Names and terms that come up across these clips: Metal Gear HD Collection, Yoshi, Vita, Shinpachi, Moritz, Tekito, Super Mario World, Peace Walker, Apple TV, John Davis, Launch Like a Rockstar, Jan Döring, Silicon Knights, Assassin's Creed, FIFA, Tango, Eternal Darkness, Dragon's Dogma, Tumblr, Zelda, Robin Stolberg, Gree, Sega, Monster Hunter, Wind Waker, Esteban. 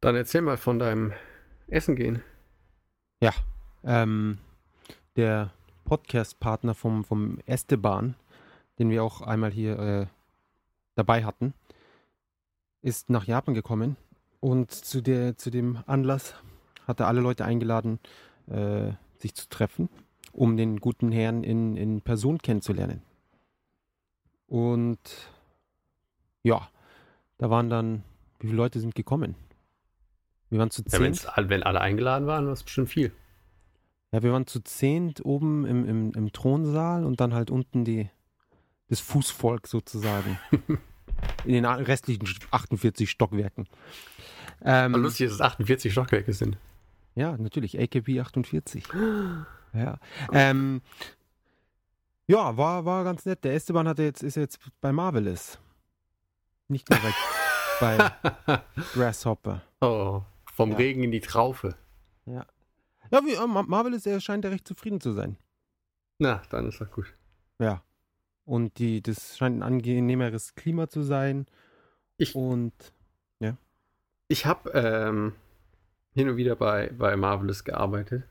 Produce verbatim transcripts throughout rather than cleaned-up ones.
Dann erzähl mal von deinem Essen gehen. Ja, ähm, der Podcast-Partner vom, vom Esteban, den wir auch einmal hier äh, dabei hatten, ist nach Japan gekommen und zu, der, zu dem Anlass hat er alle Leute eingeladen, äh, sich zu treffen, um den guten Herrn in, in Person kennenzulernen. Und ja, da waren dann, wie viele Leute sind gekommen? Wir waren zu zehnt. Ja, wenn alle eingeladen waren, war es bestimmt viel. Ja, wir waren zu zehnt oben im, im, im Thronsaal und dann halt unten die, das Fußvolk sozusagen. In den restlichen achtundvierzig Stockwerken. Ähm, lustig, dass es achtundvierzig Stockwerke sind. Ja, natürlich, A K B achtundvierzig. Ja, ähm, ja war, war ganz nett. Der Esteban hatte jetzt, ist jetzt bei Marvelous. Nicht mehr bei, bei Grasshopper. Oh. Vom ja. Regen in die Traufe. Ja. Ja, wie, äh, Marvelous, er scheint ja recht zufrieden zu sein. Na, dann ist das gut. Ja. Und die, das scheint ein angenehmeres Klima zu sein. Ich, und, ja. Ich habe ähm, hin und wieder bei, bei Marvelous gearbeitet.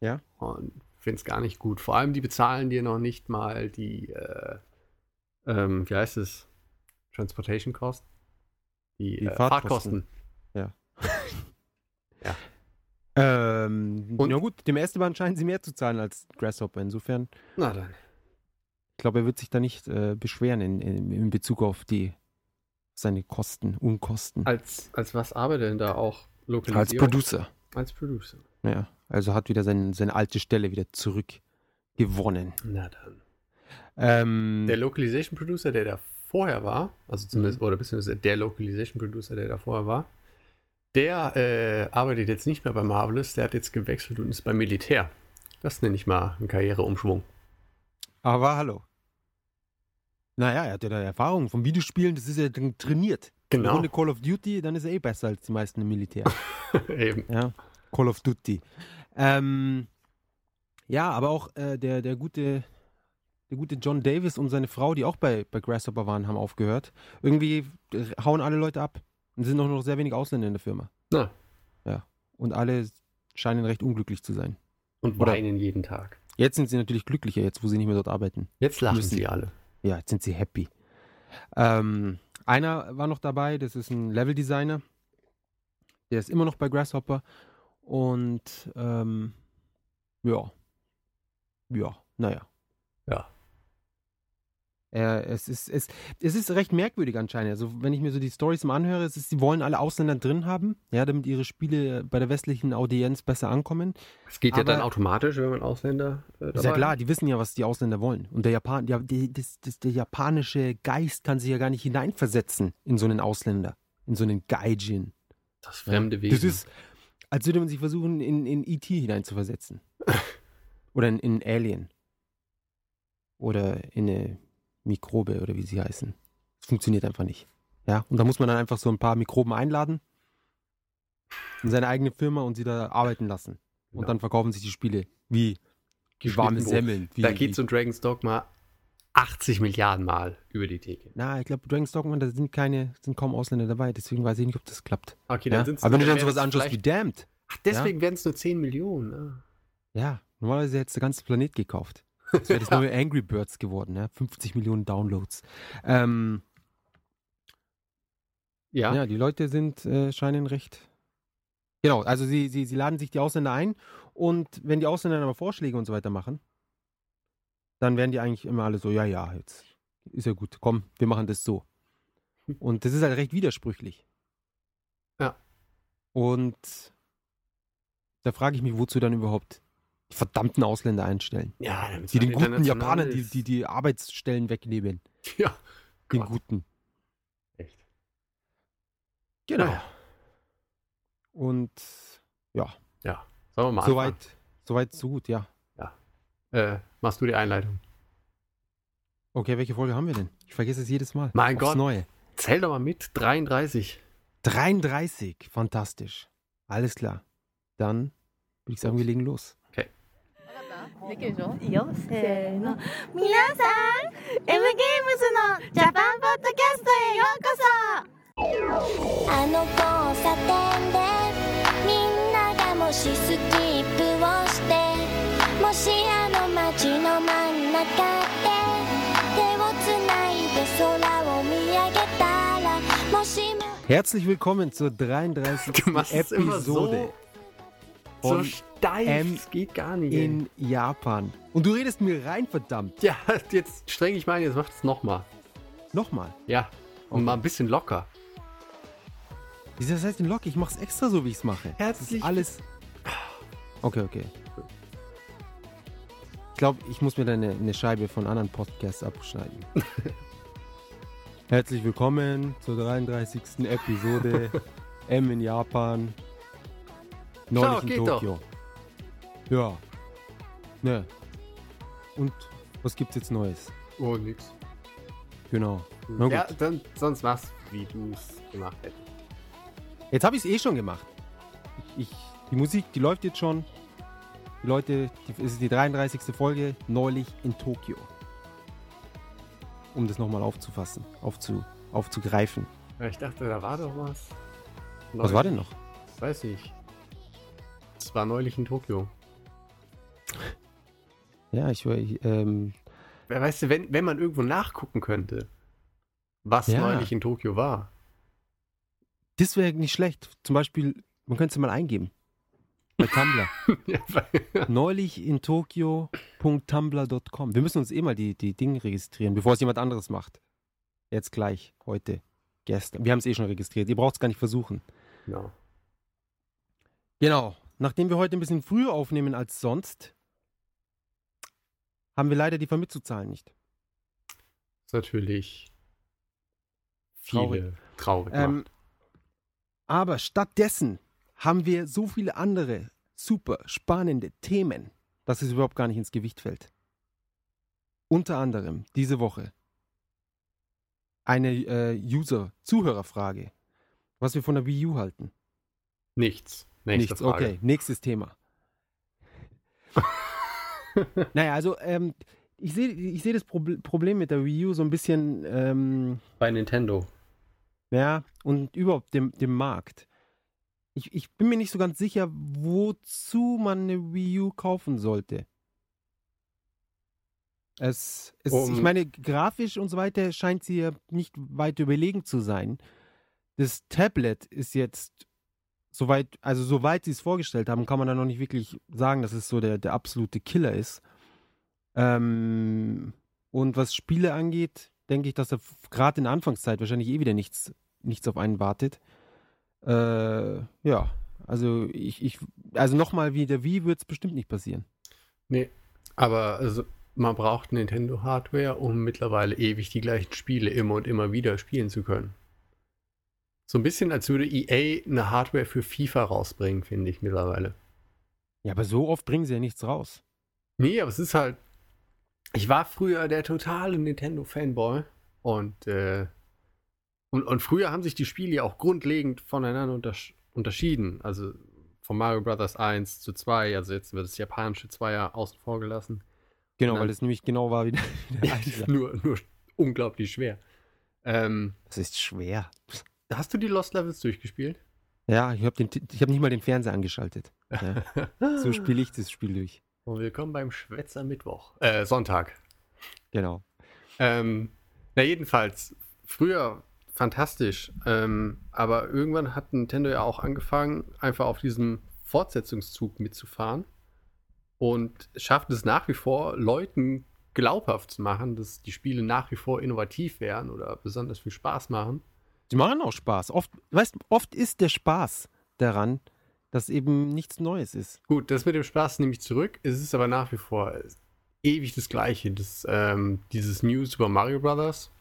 Ja. Und finde es gar nicht gut. Vor allem, die bezahlen dir noch nicht mal die, äh, ähm, wie heißt es? Transportation Cost? Die, die äh, Fahrtkosten. Fahrtkosten. Ja. Ja. Ähm, und? Na gut, dem Esteban scheinen sie mehr zu zahlen als Grasshopper, insofern. Na dann. Ich glaube, er wird sich da nicht äh, beschweren in, in, in Bezug auf die seine Kosten, Unkosten. Als, als was arbeitet er denn da auch lokal? Als Producer. Als Producer. Ja, also hat wieder sein, seine alte Stelle wieder zurückgewonnen. Na dann. Ähm, der Localization Producer, der da vorher war, also zumindest, m- oder beziehungsweise der Localization Producer, der da vorher war, Der äh, arbeitet jetzt nicht mehr bei Marvelous, der hat jetzt gewechselt und ist beim Militär. Das nenne ich mal einen Karriereumschwung. Aber hallo. Naja, er hat ja da Erfahrung vom Videospielen, das ist ja trainiert. Genau. Ohne Call of Duty, dann ist er eh besser als die meisten im Militär. Eben. Ja, Call of Duty. Ähm, ja, aber auch äh, der, der, gute, der gute John Davis und seine Frau, die auch bei, bei Grasshopper waren, haben aufgehört. Irgendwie hauen alle Leute ab. Und sind auch noch sehr wenig Ausländer in der Firma. Na. Ja. Und alle scheinen recht unglücklich zu sein. Und weinen jeden Tag. Jetzt sind sie natürlich glücklicher, jetzt wo sie nicht mehr dort arbeiten. Jetzt lachen Müssen. sie alle. Ja, jetzt sind sie happy. Ähm, einer war noch dabei, das ist ein Level-Designer. Der ist immer noch bei Grasshopper. Und ähm, ja. Ja, naja. Ja. Äh, es, ist, es, es ist recht merkwürdig anscheinend. Also wenn ich mir so die Storys mal anhöre, es ist, sie wollen alle Ausländer drin haben, ja, damit ihre Spiele bei der westlichen Audienz besser ankommen. Es geht aber, ja dann automatisch, wenn man Ausländer äh, dabei ist. Ja klar, die wissen ja, was die Ausländer wollen. Und der, Japan, ja, die, das, das, der japanische Geist kann sich ja gar nicht hineinversetzen in so einen Ausländer, in so einen Gaijin. Das fremde Wesen. Das ist, als würde man sich versuchen, in, in E T hineinzuversetzen. Oder in, in Alien. Oder in eine Mikrobe oder wie sie heißen. Das funktioniert einfach nicht. Ja, und da muss man dann einfach so ein paar Mikroben einladen in seine eigene Firma und sie da arbeiten lassen. Und genau. Dann verkaufen sich die Spiele wie die warme Semmeln. Wie, da geht es um Dragon's Dogma achtzig Milliarden Mal über die Theke. Na, ich glaube, Dragon's Dogma, da sind keine, sind kaum Ausländer dabei, deswegen weiß ich nicht, ob das klappt. Okay, dann ja? sind's Aber wenn du dann sowas anschaust wie Damned. Ach, deswegen ja? wären es nur zehn Millionen. Ah. Ja, normalerweise hättest du den ganzen Planet gekauft. Das wäre das neue Angry Birds geworden, ja? fünfzig Millionen Downloads. Ähm, ja. ja, die Leute sind, äh, scheinen recht. Genau, also sie, sie, sie laden sich die Ausländer ein und wenn die Ausländer aber Vorschläge und so weiter machen, dann werden die eigentlich immer alle so, ja, ja, jetzt ist ja gut, komm, wir machen das so. Und das ist halt recht widersprüchlich. Ja. Und da frage ich mich, wozu dann überhaupt die verdammten Ausländer einstellen. Ja, die den guten Japanern, die, die die Arbeitsstellen wegnehmen. Ja. Den Gott. Guten. Echt. Genau. Ja. Und ja. Ja. Sollen wir mal anfangen? Soweit, soweit, so gut, ja. Ja. Äh, machst du die Einleitung? Okay, welche Folge haben wir denn? Ich vergesse es jedes Mal. Mein Aufs Gott. Neue. Zähl doch mal mit. dreiunddreißig. dreiunddreißig. Fantastisch. Alles klar. Dann würde ich sagen, wir legen los. できるでしょいいよせーの皆さんMゲームズのジャパンポッドキャストへようこそ Herzlich willkommen zur dreiunddreißigsten. Du machst Episode immer so, so steif, M das geht gar nicht. In Japan. Und du redest mir rein, verdammt. Ja, jetzt streng ich mal, jetzt mach es nochmal. Nochmal? Ja, und okay. Mal ein bisschen locker. Wieso das heißt denn locker? Ich mach's extra so, wie ich's mache. Herzlich. Alles. Okay, okay. Ich glaube, ich muss mir da eine, eine Scheibe von anderen Podcasts abschneiden. Herzlich willkommen zur dreiunddreißigsten. Episode M in Japan. Neulich in Kito. Tokio. Ja. Ne. Und was gibt's jetzt Neues? Oh, nix. Genau. Na gut. Ja, dann sonst machst du, wie du es gemacht hättest. Jetzt habe ich es eh schon gemacht. Ich, ich, die Musik, die läuft jetzt schon. Die Leute, die, es ist die dreiunddreißigste. Folge, neulich in Tokio. Um das nochmal aufzufassen, aufzu, aufzugreifen. Ja, ich dachte, da war doch was. Neulich. Was war denn noch? Das weiß ich. Es war neulich in Tokio. Ja, ich war... Ähm, weißt du, wenn, wenn man irgendwo nachgucken könnte, was ja. neulich in Tokio war. Das wäre nicht schlecht. Zum Beispiel, man könnte es mal eingeben. Bei Tumblr. Ja, ja. Neulich in Tokio Punkt tumblr Punkt com. Wir müssen uns eh mal die, die Dinge registrieren, bevor es jemand anderes macht. Jetzt gleich, heute, gestern. Wir haben es eh schon registriert. Ihr braucht es gar nicht versuchen. Ja. Genau. Nachdem wir heute ein bisschen früher aufnehmen als sonst, haben wir leider die Vermittlungszahlen nicht. Das ist natürlich viele traurig. traurig ähm, aber stattdessen haben wir so viele andere super spannende Themen, dass es überhaupt gar nicht ins Gewicht fällt. Unter anderem diese Woche eine äh, User-Zuhörerfrage, was wir von der Wii U halten. Nichts. Nichts, Frage. Okay. Nächstes Thema. Naja, also ähm, ich sehe ich seh das Probl- Problem mit der Wii U so ein bisschen... Ähm, bei Nintendo. Ja, und überhaupt dem, dem Markt. Ich, ich bin mir nicht so ganz sicher, wozu man eine Wii U kaufen sollte. Es, es, um, ich meine, grafisch und so weiter scheint sie ja nicht weit überlegen zu sein. Das Tablet ist jetzt, soweit, also soweit sie es vorgestellt haben, kann man da noch nicht wirklich sagen, dass es so der, der absolute Killer ist. Ähm, und was Spiele angeht, denke ich, dass da gerade in der Anfangszeit wahrscheinlich eh wieder nichts, nichts auf einen wartet. Äh, ja, also ich, ich also nochmal wie der Wii wird es bestimmt nicht passieren. Nee, aber also man braucht Nintendo Hardware, um mittlerweile ewig die gleichen Spiele immer und immer wieder spielen zu können. So ein bisschen, als würde E A eine Hardware für FIFA rausbringen, finde ich mittlerweile. Ja, aber so oft bringen sie ja nichts raus. Nee, aber es ist halt, ich war früher der totale Nintendo-Fanboy und äh, Und, und früher haben sich die Spiele ja auch grundlegend voneinander untersch- unterschieden. Also von Mario Bros. eins zu zwei, also jetzt wird das japanische zwei ja außen vor gelassen. Genau, dann, weil es nämlich genau war wie der, wie der eins. nur, nur unglaublich schwer. Ähm, das ist schwer. Hast du die Lost Levels durchgespielt? Ja, ich habe hab nicht mal den Fernseher angeschaltet. Ja. So spiele ich das Spiel durch. Und willkommen beim Schwätzer Mittwoch. Äh, Sonntag. Genau. Ähm, na jedenfalls, früher... Fantastisch, ähm, aber irgendwann hat Nintendo ja auch angefangen, einfach auf diesem Fortsetzungszug mitzufahren und schafft es nach wie vor, Leuten glaubhaft zu machen, dass die Spiele nach wie vor innovativ wären oder besonders viel Spaß machen. Die machen auch Spaß. Oft, weißt, oft ist der Spaß daran, dass eben nichts Neues ist. Gut, das mit dem Spaß nehme ich zurück. Es ist aber nach wie vor ewig das Gleiche, das, ähm, dieses New Super Mario Bros.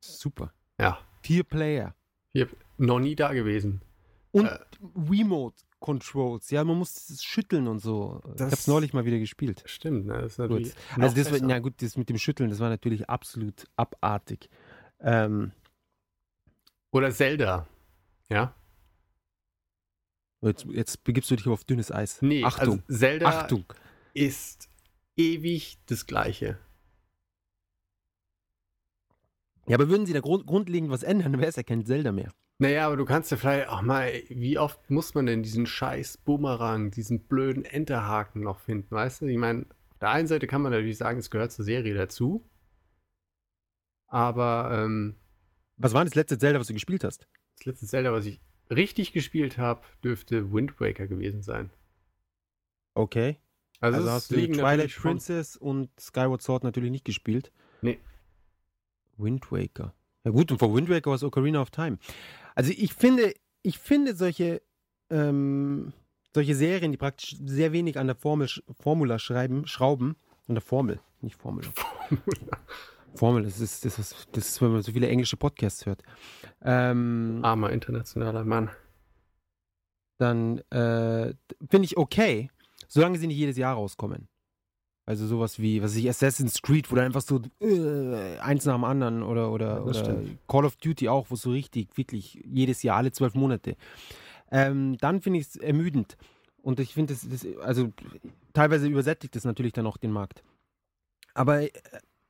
Super. Ja. Vier Player. Hier, noch nie da gewesen. Und äh, Remote-Controls. Ja, man muss es schütteln und so. Ich hab's neulich mal wieder gespielt. Stimmt, ne? Das ist natürlich gut. Also das war, na gut, das mit dem Schütteln, das war natürlich absolut abartig. Ähm, Oder Zelda. Ja. Jetzt, jetzt begibst du dich auf dünnes Eis. Nee, Achtung. Also Zelda Achtung. Ist ewig das Gleiche. Ja, aber würden sie da grund- grundlegend was ändern, wäre es ja kein Zelda mehr. Naja, aber du kannst ja vielleicht auch mal, wie oft muss man denn diesen scheiß Bumerang, diesen blöden Enterhaken noch finden, weißt du? Ich meine, auf der einen Seite kann man natürlich sagen, es gehört zur Serie dazu. Aber, ähm... was war das letzte Zelda, was du gespielt hast? Das letzte Zelda, was ich richtig gespielt habe, dürfte Wind Waker gewesen sein. Okay. Also, also hast du Twilight Princess und Skyward Sword natürlich nicht gespielt? Nee. Wind Waker. Ja gut, und vor Wind Waker war es Ocarina of Time. Also ich finde, ich finde solche, ähm, solche Serien, die praktisch sehr wenig an der Formel, Formula schreiben, schrauben, an der Formel, nicht Formula. Formula. Formel, das ist, das ist, das ist, wenn man so viele englische Podcasts hört. Ähm, Armer internationaler Mann. Dann äh, finde ich okay, solange sie nicht jedes Jahr rauskommen. Also sowas wie, was weiß ich, Assassin's Creed, wo dann einfach so äh, eins nach dem anderen oder, oder, oder Call of Duty auch, wo so richtig, wirklich jedes Jahr, alle zwölf Monate. Ähm, dann finde ich es ermüdend. Und ich finde, das, das, also teilweise übersättigt das natürlich dann auch den Markt. Aber äh,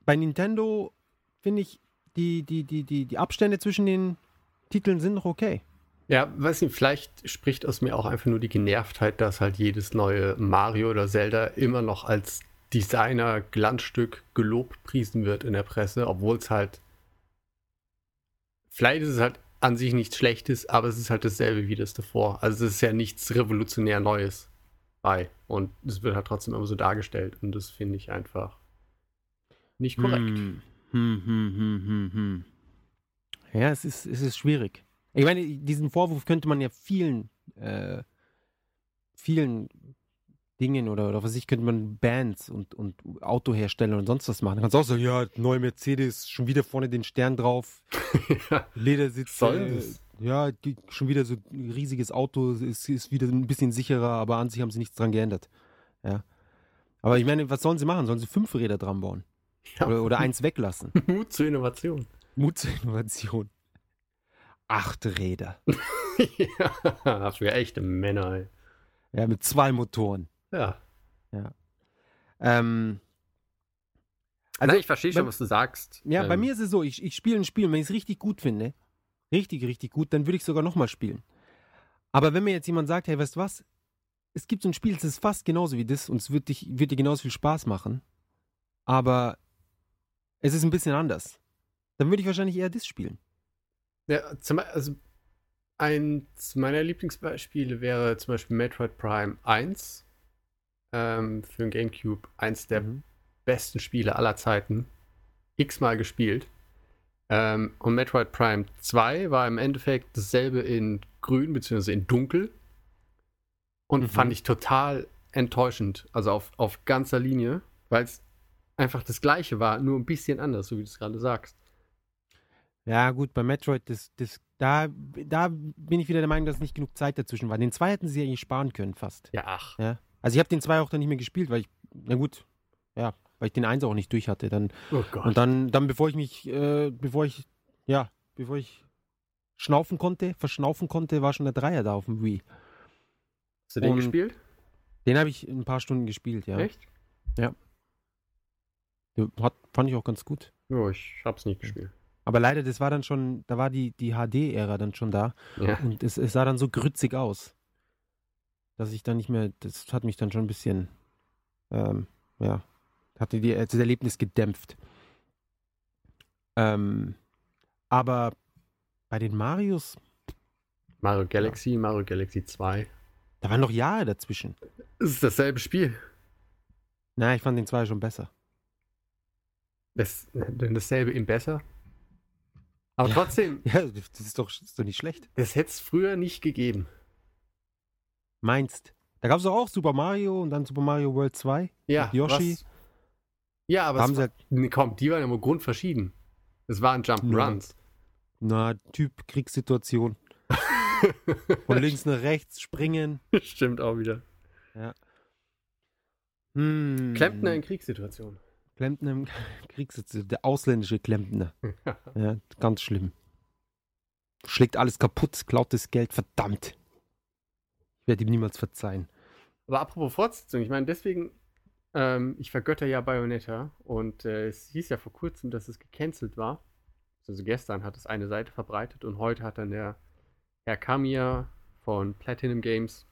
bei Nintendo finde ich, die, die, die, die, die Abstände zwischen den Titeln sind noch okay. Ja, weiß nicht, vielleicht spricht aus mir auch einfach nur die Genervtheit, dass halt jedes neue Mario oder Zelda immer noch als Designer-Glanzstück gelobt priesen wird in der Presse, obwohl es halt, vielleicht ist es halt an sich nichts Schlechtes, aber es ist halt dasselbe wie das davor. Also es ist ja nichts revolutionär Neues bei und es wird halt trotzdem immer so dargestellt und das finde ich einfach nicht korrekt. Hm, hm, hm, hm, hm, hm. Ja, es ist, es ist schwierig. Ich meine, diesen Vorwurf könnte man ja vielen äh, vielen Dingen oder, oder was weiß ich, könnte man Bands und, und Autohersteller und sonst was machen. Dann kannst du auch sagen, ja, neue Mercedes, schon wieder vorne den Stern drauf, ja. Ledersitz, äh, ja, die, schon wieder so ein riesiges Auto, ist, ist wieder ein bisschen sicherer, aber an sich haben sie nichts dran geändert. Ja. Aber ich meine, was sollen sie machen? Sollen sie fünf Räder dran bauen? Ja. Oder, oder eins weglassen? Mut zur Innovation. Mut zur Innovation. Acht Räder. Ja, für echte Männer, ey. Ja, mit zwei Motoren. Ja. ja. Ähm, also Nein, ich verstehe schon, bei, was du sagst. Ja, ähm. bei mir ist es so, ich, ich spiele ein Spiel und wenn ich es richtig gut finde, richtig, richtig gut, dann würde ich sogar nochmal spielen. Aber wenn mir jetzt jemand sagt, hey, weißt du was, es gibt so ein Spiel, das ist fast genauso wie das und es wird, dich, wird dir genauso viel Spaß machen, aber es ist ein bisschen anders, dann würde ich wahrscheinlich eher das spielen. Ja, also eins meiner Lieblingsbeispiele wäre zum Beispiel Metroid Prime eins. Ähm, für den GameCube eins der mhm. besten Spiele aller Zeiten. X-mal gespielt. Ähm, und Metroid Prime zwei war im Endeffekt dasselbe in grün, beziehungsweise in dunkel. Und mhm. fand ich total enttäuschend. Also auf, auf ganzer Linie. Weil es einfach das Gleiche war, nur ein bisschen anders, so wie du es gerade sagst. Ja gut, bei Metroid, das, das, da, da bin ich wieder der Meinung, dass nicht genug Zeit dazwischen war. Den zwei hätten sie eigentlich sparen können fast. Ja, ach. Ja? Also ich habe den zwei auch dann nicht mehr gespielt, weil ich, na gut, ja, weil ich den eins auch nicht durch hatte. Dann, oh Gott. Und dann, dann bevor ich mich, äh, bevor ich, ja, bevor ich schnaufen konnte, verschnaufen konnte, war schon der Dreier da auf dem Wii. Hast du den und gespielt? Den habe ich ein paar Stunden gespielt, ja. Echt? Ja. Hat, fand ich auch ganz gut. Ja, ich hab's nicht gespielt. Aber leider, das war dann schon, da war die, die H D-Ära dann schon da. Ja. Und es, es sah dann so grützig aus, dass ich dann nicht mehr, das hat mich dann schon ein bisschen, ähm, ja, hatte die, das Erlebnis gedämpft. Ähm, aber bei den Marios. Mario Galaxy, ja. Mario Galaxy zwei. Da waren noch Jahre dazwischen. Es ist dasselbe Spiel. Na, ich fand den zwei schon besser. Das, dasselbe eben besser? Aber ja, trotzdem. Ja, das ist doch, das ist doch nicht schlecht. Das hätte es früher nicht gegeben. Meinst? Da gab es doch auch Super Mario und dann Super Mario World zwei. Ja. Mit Yoshi. Was? Ja, aber haben es war, halt, nee, komm, die waren ja im Grund verschieden. Es waren Jump-Runs. Na, Typ Kriegssituation. Von links nach rechts springen. Stimmt auch wieder. Ja. Hm. Klempner in Kriegssituation. Klempner im Kriegssitz, der ausländische Klempner. Ja, ganz schlimm. Schlägt alles kaputt, klaut das Geld, verdammt. Ich werde ihm niemals verzeihen. Aber apropos Fortsetzung, ich meine, deswegen, ähm, ich vergötter ja Bayonetta und äh, es hieß ja vor kurzem, dass es gecancelt war. Also gestern hat es eine Seite verbreitet und heute hat dann der Herr Kamiya von Platinum Games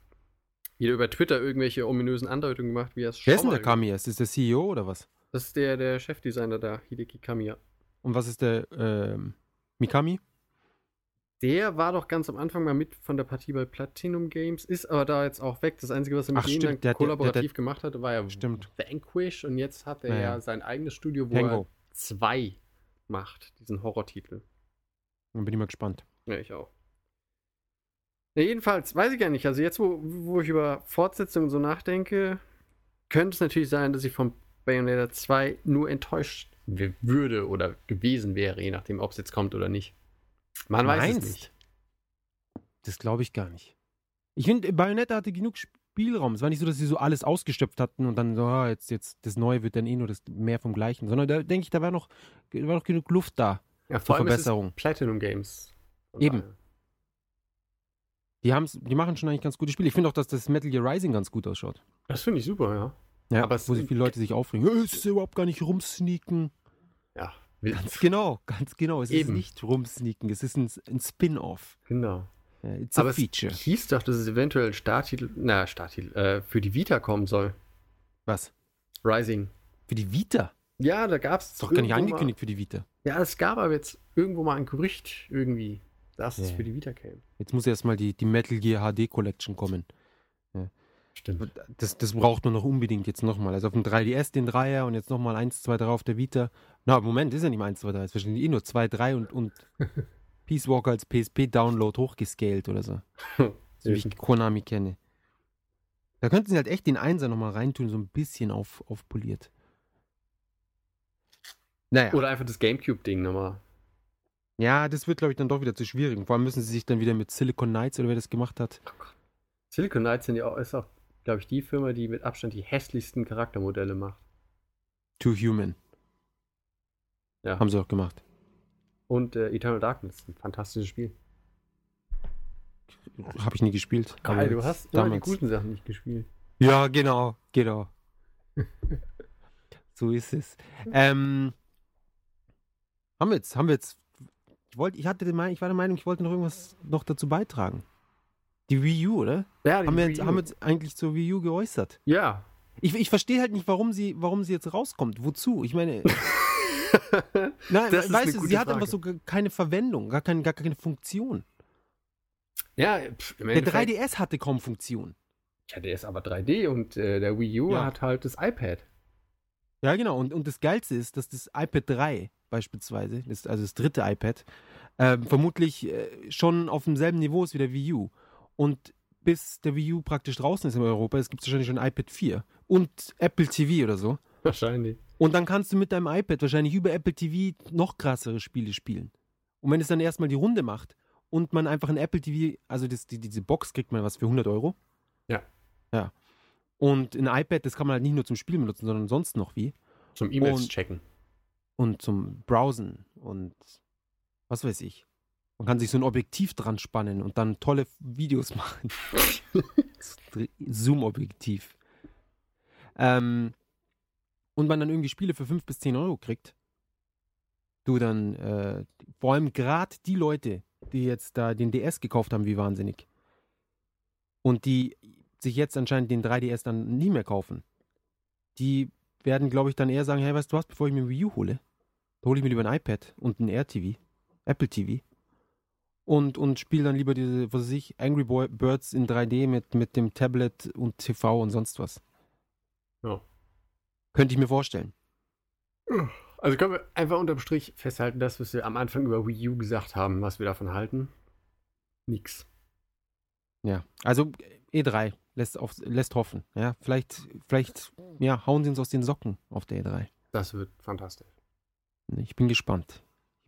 wieder über Twitter irgendwelche ominösen Andeutungen gemacht, wie er es schon. Wer ist denn der Kamiya? Ist das der C E O oder was? Das ist der, der Chefdesigner da, Hideki Kamiya. Und was ist der ähm, Mikami? Der war doch ganz am Anfang mal mit von der Partie bei Platinum Games, ist aber da jetzt auch weg. Das Einzige, was er mit ihm dann der, kollaborativ der, der, gemacht hatte, war ja stimmt. Vanquish. Und jetzt hat er ja, ja sein eigenes Studio, wo Tango. Er zwei macht, diesen Horrortitel. Dann bin ich mal gespannt. Ja, ich auch. Ja, jedenfalls, weiß ich gar nicht. Also jetzt, wo, wo ich über Fortsetzungen so nachdenke, könnte es natürlich sein, dass ich von Bayonetta zwei nur enttäuscht würde oder gewesen wäre, je nachdem, ob es jetzt kommt oder nicht. Man Meinst? weiß es nicht. Das glaube ich gar nicht. Ich finde, Bayonetta hatte genug Spielraum. Es war nicht so, dass sie so alles ausgestöpft hatten und dann so, oh, jetzt, jetzt das Neue wird dann eh nur das mehr vom Gleichen. Sondern da denke ich, da war noch, war noch genug Luft da ja, zur Verbesserung. Platinum Games. Eben. Alle. Die haben's, die machen schon eigentlich ganz gute Spiele. Ich finde auch, dass das Metal Gear Rising ganz gut ausschaut. Das finde ich super, ja. Ja, aber wo sich viele Leute sich aufregen. Es ist überhaupt gar nicht rumsneaken. Ja. Ganz genau, ganz genau. Es Eben. ist nicht rumsneaken, es ist ein, ein Spin-Off. Genau. It's a Aber feature. Es hieß doch, dass es eventuell ein Starttitel, na, Starttitel, äh, für die Vita kommen soll. Was? Rising. Für die Vita? Ja, da gab es. Ist doch gar nicht angekündigt mal, für die Vita. Ja, es gab aber jetzt irgendwo mal ein Gerücht irgendwie, dass ja. es für die Vita käme. Jetzt muss erstmal die, die Metal Gear H D Collection kommen. Ja. Stimmt. Das, das braucht man noch unbedingt jetzt nochmal. Also auf dem drei D S den Dreier und jetzt nochmal eins, zwei, drei auf der Vita. Na, im Moment ist ja nicht mehr eins, zwei, drei. Es ist wahrscheinlich eh nur zwei, drei und, und Peace Walker als P S P-Download hochgescaled oder so. so wie ich Konami kenne. Da könnten sie halt echt den Einser nochmal reintun, so ein bisschen auf, aufpoliert. Naja. Oder einfach das Gamecube-Ding nochmal. Ja, das wird, glaube ich, dann doch wieder zu schwierig. Vor allem müssen sie sich dann wieder mit Silicon Knights oder wer das gemacht hat. Oh Gott. Silicon Knights sind ja auch, ist auch glaube ich, die Firma, die mit Abstand die hässlichsten Charaktermodelle macht. Too Human. Ja. Haben sie auch gemacht. Und äh, Eternal Darkness, ein fantastisches Spiel. Habe ich nie gespielt. Geil, du hast damals immer die guten Sachen nicht gespielt. Ja, genau, genau. So ist es. Ähm, haben wir jetzt, haben wir jetzt, ich, wollt, ich, hatte den, ich war der Meinung, ich wollte noch irgendwas noch dazu beitragen. Die Wii U, oder? Ja, die haben wir, jetzt, haben wir jetzt eigentlich zur Wii U geäußert. Ja. Ich, ich verstehe halt nicht, warum sie, warum sie jetzt rauskommt. Wozu? Ich meine... Nein, das weißt du, sie Frage. Hat einfach so keine Verwendung, gar, kein, gar keine Funktion. Ja, pff, im Der drei D S hatte kaum Funktion. Ja, der ist aber drei D und äh, der Wii U ja. hat halt das iPad. Ja, genau. Und, und das Geilste ist, dass das iPad drei beispielsweise, das, also das dritte iPad, äh, vermutlich äh, schon auf demselben Niveau ist wie der Wii U. Und bis der Wii U praktisch draußen ist in Europa, es gibt wahrscheinlich schon ein iPad vier und Apple T V oder so. Wahrscheinlich. Und dann kannst du mit deinem iPad wahrscheinlich über Apple T V noch krassere Spiele spielen. Und wenn es dann erstmal die Runde macht und man einfach ein Apple T V, also das, die, diese Box kriegt man was für hundert Euro. Ja. Ja. Und ein iPad, das kann man halt nicht nur zum Spielen benutzen, sondern sonst noch wie. Zum E-Mails und, checken. Und zum Browsen und was weiß ich. Man kann sich so ein Objektiv dran spannen und dann tolle Videos machen. Zoom-Objektiv. Ähm, und man dann irgendwie Spiele für fünf bis zehn Euro kriegt. Du dann, äh, vor allem gerade die Leute, die jetzt da den D S gekauft haben, wie wahnsinnig. Und die sich jetzt anscheinend den drei D S dann nie mehr kaufen. Die werden, glaube ich, dann eher sagen, hey, weißt du was, bevor ich mir ein Wii U hole, hole ich mir lieber ein iPad und ein Air T V, Apple T V. Und, und spiele dann lieber diese, was weiß ich, Angry Birds in drei D mit, mit dem Tablet und T V und sonst was. Ja. Könnte ich mir vorstellen. Also können wir einfach unterm Strich festhalten, das, was wir am Anfang über Wii U gesagt haben, was wir davon halten. Nix. Ja, also E drei lässt, auf, lässt hoffen. Ja, vielleicht, vielleicht ja, hauen sie uns aus den Socken auf der E drei. Das wird fantastisch. Ich bin gespannt.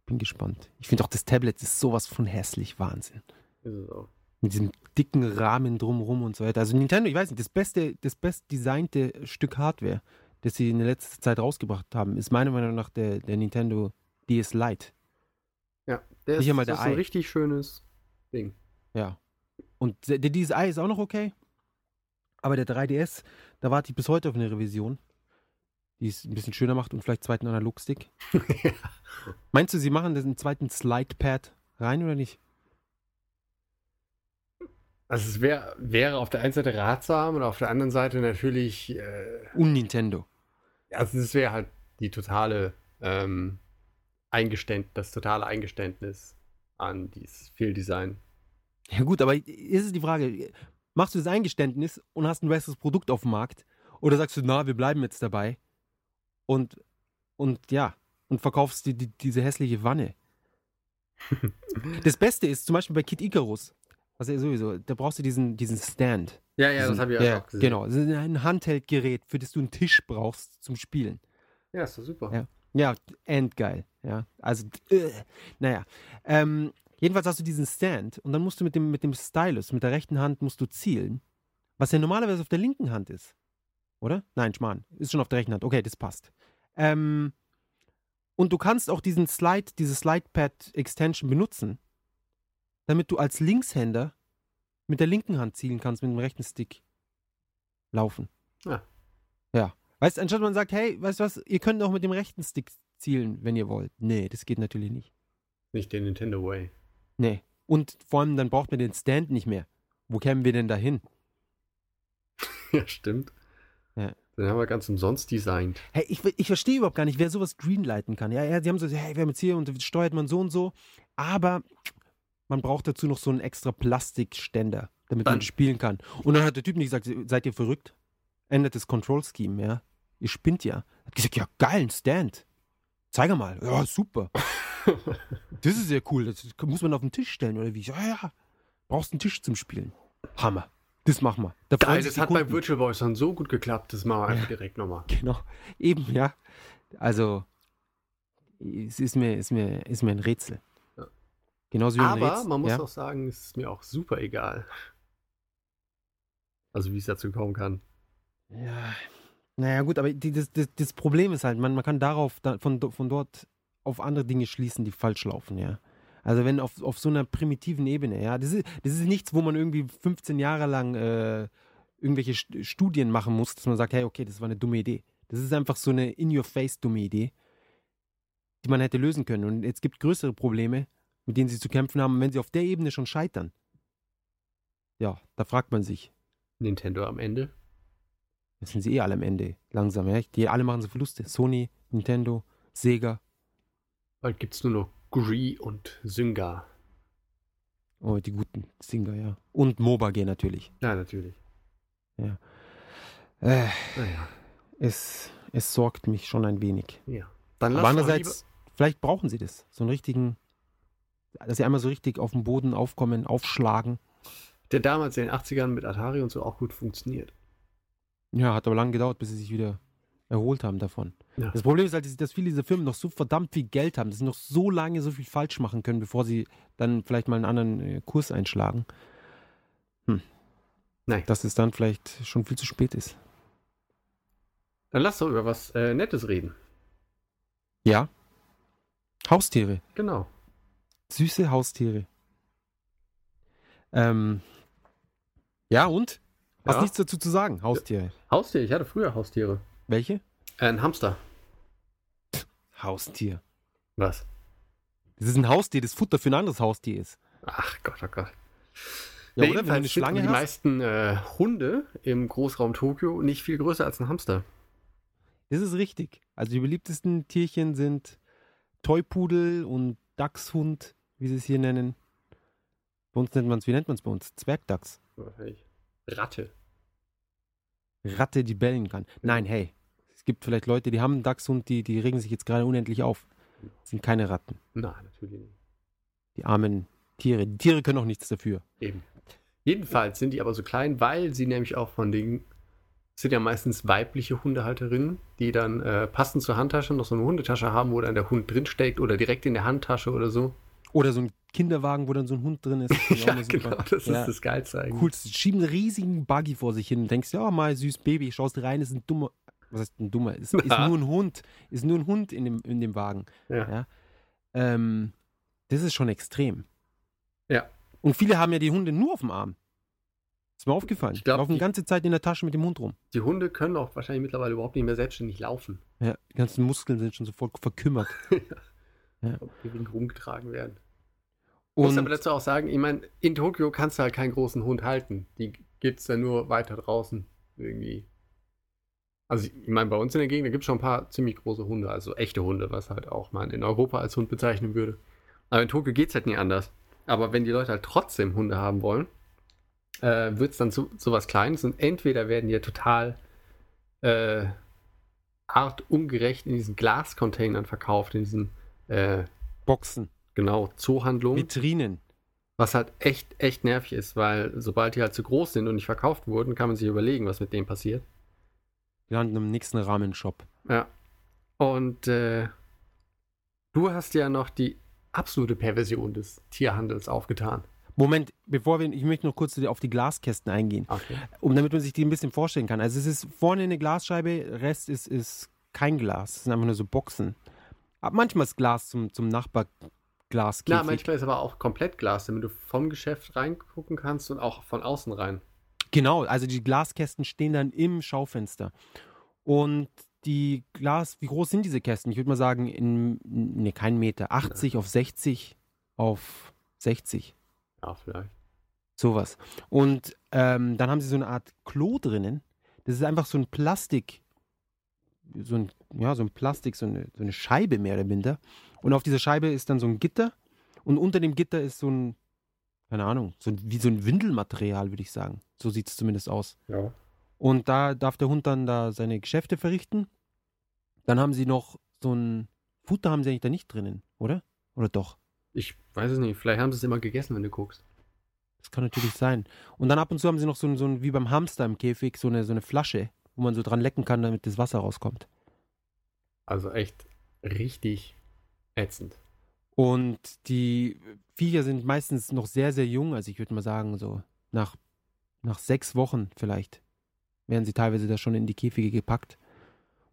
Bin gespannt. Ich finde auch, das Tablet ist sowas von hässlich. Wahnsinn. Ist es auch. Mit diesem dicken Rahmen drumrum und so weiter. Also Nintendo, ich weiß nicht, das beste, das bestdesignte Stück Hardware, das sie in der letzten Zeit rausgebracht haben, ist meiner Meinung nach der, der Nintendo D S Lite. Ja, der ist, mal der ist ein richtig schönes Ding. Ja. Und der D S I ist auch noch okay, aber der drei D S, da warte ich bis heute auf eine Revision, die es ein bisschen schöner macht und vielleicht zweiten Analogstick. Ja. Meinst du, sie machen das einen zweiten Slidepad rein oder nicht? Also es wär, wäre auf der einen Seite ratsam und auf der anderen Seite natürlich... Äh, Un Nintendo. Also es wäre halt die totale ähm, Eingeständnis, das totale Eingeständnis an dieses Fehldesign. Ja gut, aber ist es die Frage, machst du das Eingeständnis und hast ein besseres Produkt auf dem Markt oder sagst du, na, wir bleiben jetzt dabei und, und ja, und verkaufst die, die, diese hässliche Wanne. Das Beste ist zum Beispiel bei Kid Icarus. Also sowieso, da brauchst du diesen, diesen Stand. Ja, ja, diesen, das habe ich auch, ja, auch gesehen. Genau, das ist ein Handheldgerät, für das du einen Tisch brauchst zum Spielen. Ja, ist doch super. Ja, ja, endgeil. Ja, also, äh, naja. Ähm, jedenfalls hast du diesen Stand und dann musst du mit dem, mit dem Stylus, mit der rechten Hand musst du zielen, was ja normalerweise auf der linken Hand ist. Oder? Nein, Schmarrn. Ist schon auf der rechten Hand. Okay, das passt. Ähm, und du kannst auch diesen Slide, diese Slidepad-Extension benutzen, damit du als Linkshänder mit der linken Hand zielen kannst, mit dem rechten Stick laufen. Ja. Ja. Weißt du, anstatt man sagt, hey, weißt du was, ihr könnt auch mit dem rechten Stick zielen, wenn ihr wollt. Nee, das geht natürlich nicht. Nicht den Nintendo Way. Nee. Und vor allem, dann braucht man den Stand nicht mehr. Wo kämen wir denn da hin? Ja, stimmt. Ja. Dann haben wir ganz umsonst designt. Hey, ich, ich verstehe überhaupt gar nicht, wer sowas greenlighten kann. Ja, ja, sie haben so, hey, wir haben jetzt hier und steuert man so und so. Aber... man braucht dazu noch so einen extra Plastikständer, damit dann man spielen kann. Und dann hat der Typ nicht gesagt, seid ihr verrückt? Ändert das Control-Scheme, ja? Ihr spinnt ja. Hat gesagt, ja, geil, ein Stand. Zeig mal. Ja, super. Das ist ja cool. Das muss man auf den Tisch stellen, oder wie? Ja, ja. Brauchst einen Tisch zum Spielen. Hammer. Das machen wir. Da geil, das hat Kunden. Beim Virtual Boys dann so gut geklappt. Das machen wir einfach ja. direkt nochmal. Genau. Eben, ja. Also, es ist mir, ist mir, ist mir ein Rätsel. Genauso wie aber Rätsel, man muss ja auch sagen, es ist mir auch super egal. Also wie es dazu kommen kann. Ja, naja gut, aber die, das, das, das Problem ist halt, man, man kann darauf da, von, von dort auf andere Dinge schließen, die falsch laufen, ja. Also wenn auf, auf so einer primitiven Ebene, ja, das ist, das ist nichts, wo man irgendwie fünfzehn Jahre lang äh, irgendwelche Studien machen muss, dass man sagt, hey, okay, das war eine dumme Idee. Das ist einfach so eine in-your-face dumme Idee, die man hätte lösen können. Und jetzt gibt es größere Probleme, mit denen sie zu kämpfen haben, wenn sie auf der Ebene schon scheitern. Ja, da fragt man sich. Nintendo am Ende? Das sind sie eh alle am Ende. Langsam, ja. Die alle machen so Verluste. Sony, Nintendo, Sega. Bald gibt's nur noch Gree und Zynga. Oh, die guten Zynga, ja. Und MOBA G natürlich. Ja, natürlich. Ja. Äh, naja. Es, es sorgt mich schon ein wenig. Ja. Dann aber andererseits, lieber... vielleicht brauchen sie das. So einen richtigen... dass sie einmal so richtig auf dem Boden aufkommen, aufschlagen. Der damals in den achtzigern mit Atari und so auch gut funktioniert. Ja, hat aber lange gedauert, bis sie sich wieder erholt haben davon. Ja. Das Problem ist halt, dass viele dieser Firmen noch so verdammt viel Geld haben, dass sie noch so lange so viel falsch machen können, bevor sie dann vielleicht mal einen anderen Kurs einschlagen. Hm. Nein. Dass es dann vielleicht schon viel zu spät ist. Dann lass doch über was äh, Nettes reden. Ja. Haustiere. Genau. Süße Haustiere. Ähm, ja, und? Hast ja. nichts dazu zu sagen, Haustiere. Haustiere, ich hatte früher Haustiere. Welche? Äh, ein Hamster. Pff, Haustier. Was? Das ist ein Haustier, das Futter für ein anderes Haustier ist. Ach Gott, oh Gott. Ja, nee, oder? Wenn du eine Schlange hast. Die meisten äh, Hunde im Großraum Tokio nicht viel größer als ein Hamster. Das ist richtig. Also die beliebtesten Tierchen sind Toypudel und Dachshund, wie sie es hier nennen. Bei uns nennt man es, wie nennt man es bei uns? Zwergdachs. Ratte. Ratte, die bellen kann. Nein, hey, es gibt vielleicht Leute, die haben einen Dachshund, die, die regen sich jetzt gerade unendlich auf. Das sind keine Ratten. Nein, natürlich nicht. Die armen Tiere. Die Tiere können auch nichts dafür. Eben. Jedenfalls sind die aber so klein, weil sie nämlich auch von den, sind ja meistens weibliche Hundehalterinnen, die dann äh, passend zur Handtasche noch so eine Hundetasche haben, wo dann der Hund drinsteckt oder direkt in der Handtasche oder so. Oder so ein Kinderwagen, wo dann so ein Hund drin ist. Ja, genau, das ja. ist das Geilste eigentlich. Cool, sie schieben einen riesigen Buggy vor sich hin und denkst, ja, mal süß Baby, schaust rein, ist ein dummer, was heißt ein dummer, ist, ist nur ein Hund, ist nur ein Hund in dem, in dem Wagen. Ja. Ja. Ähm, das ist schon extrem. Ja. Und viele haben ja die Hunde nur auf dem Arm. Ist mir aufgefallen. Ich glaub, die laufen die ganze Zeit in der Tasche mit dem Hund rum. Die Hunde können auch wahrscheinlich mittlerweile überhaupt nicht mehr selbstständig laufen. Ja, die ganzen Muskeln sind schon sofort verkümmert. Ja. Ja. Ob die rumgetragen werden. Und muss aber dazu auch sagen, ich meine, in Tokio kannst du halt keinen großen Hund halten. Die gibt's dann nur weiter draußen irgendwie. Also ich meine, bei uns in der Gegend, da gibt es schon ein paar ziemlich große Hunde, also echte Hunde, was halt auch man in Europa als Hund bezeichnen würde. Aber in Tokio geht es halt nie anders. Aber wenn die Leute halt trotzdem Hunde haben wollen, äh, wird es dann so, so was Kleines. Und entweder werden die ja total äh, artungerecht in diesen Glascontainern verkauft, in diesen äh, Boxen. Genau, Zoohandlungen. Vitrinen. Was halt echt, echt nervig ist, weil sobald die halt zu groß sind und nicht verkauft wurden, kann man sich überlegen, was mit denen passiert. Wir landen im nächsten Ramen-Shop. Ja. Und äh, du hast ja noch die absolute Perversion des Tierhandels aufgetan. Moment, bevor wir, ich möchte noch kurz auf die Glaskästen eingehen, okay. um damit man sich die ein bisschen vorstellen kann. Also es ist vorne eine Glasscheibe, Rest ist, ist kein Glas, es sind einfach nur so Boxen. Aber manchmal ist Glas zum, zum Nachbarglaskäfig. Na, manchmal ist aber auch komplett Glas, damit du vom Geschäft reingucken kannst und auch von außen rein. Genau, also die Glaskästen stehen dann im Schaufenster. Und die Glas, wie groß sind diese Kästen? Ich würde mal sagen, in, ne, kein Meter. achtzig ja. auf sechzig auf sechzig. Ja, vielleicht. Sowas. Und ähm, dann haben sie so eine Art Klo drinnen. Das ist einfach so ein Plastik, so ein, ja, so ein Plastik, so eine, so eine Scheibe mehr oder minder. Und auf dieser Scheibe ist dann so ein Gitter. Und unter dem Gitter ist so ein, keine Ahnung, so ein, wie so ein Windelmaterial, würde ich sagen. So sieht es zumindest aus. Ja. Und da darf der Hund dann da seine Geschäfte verrichten. Dann haben sie noch so ein Futter haben sie eigentlich da nicht drinnen, oder? Oder doch? Ich weiß es nicht. Vielleicht haben sie es immer gegessen, wenn du guckst. Das kann natürlich sein. Und dann ab und zu haben sie noch so ein, so ein wie beim Hamster im Käfig, so eine, so eine Flasche, wo man so dran lecken kann, damit das Wasser rauskommt. Also echt richtig ätzend. Und die Viecher sind meistens noch sehr, sehr jung. Also ich würde mal sagen, so nach, nach sechs Wochen vielleicht werden sie teilweise da schon in die Käfige gepackt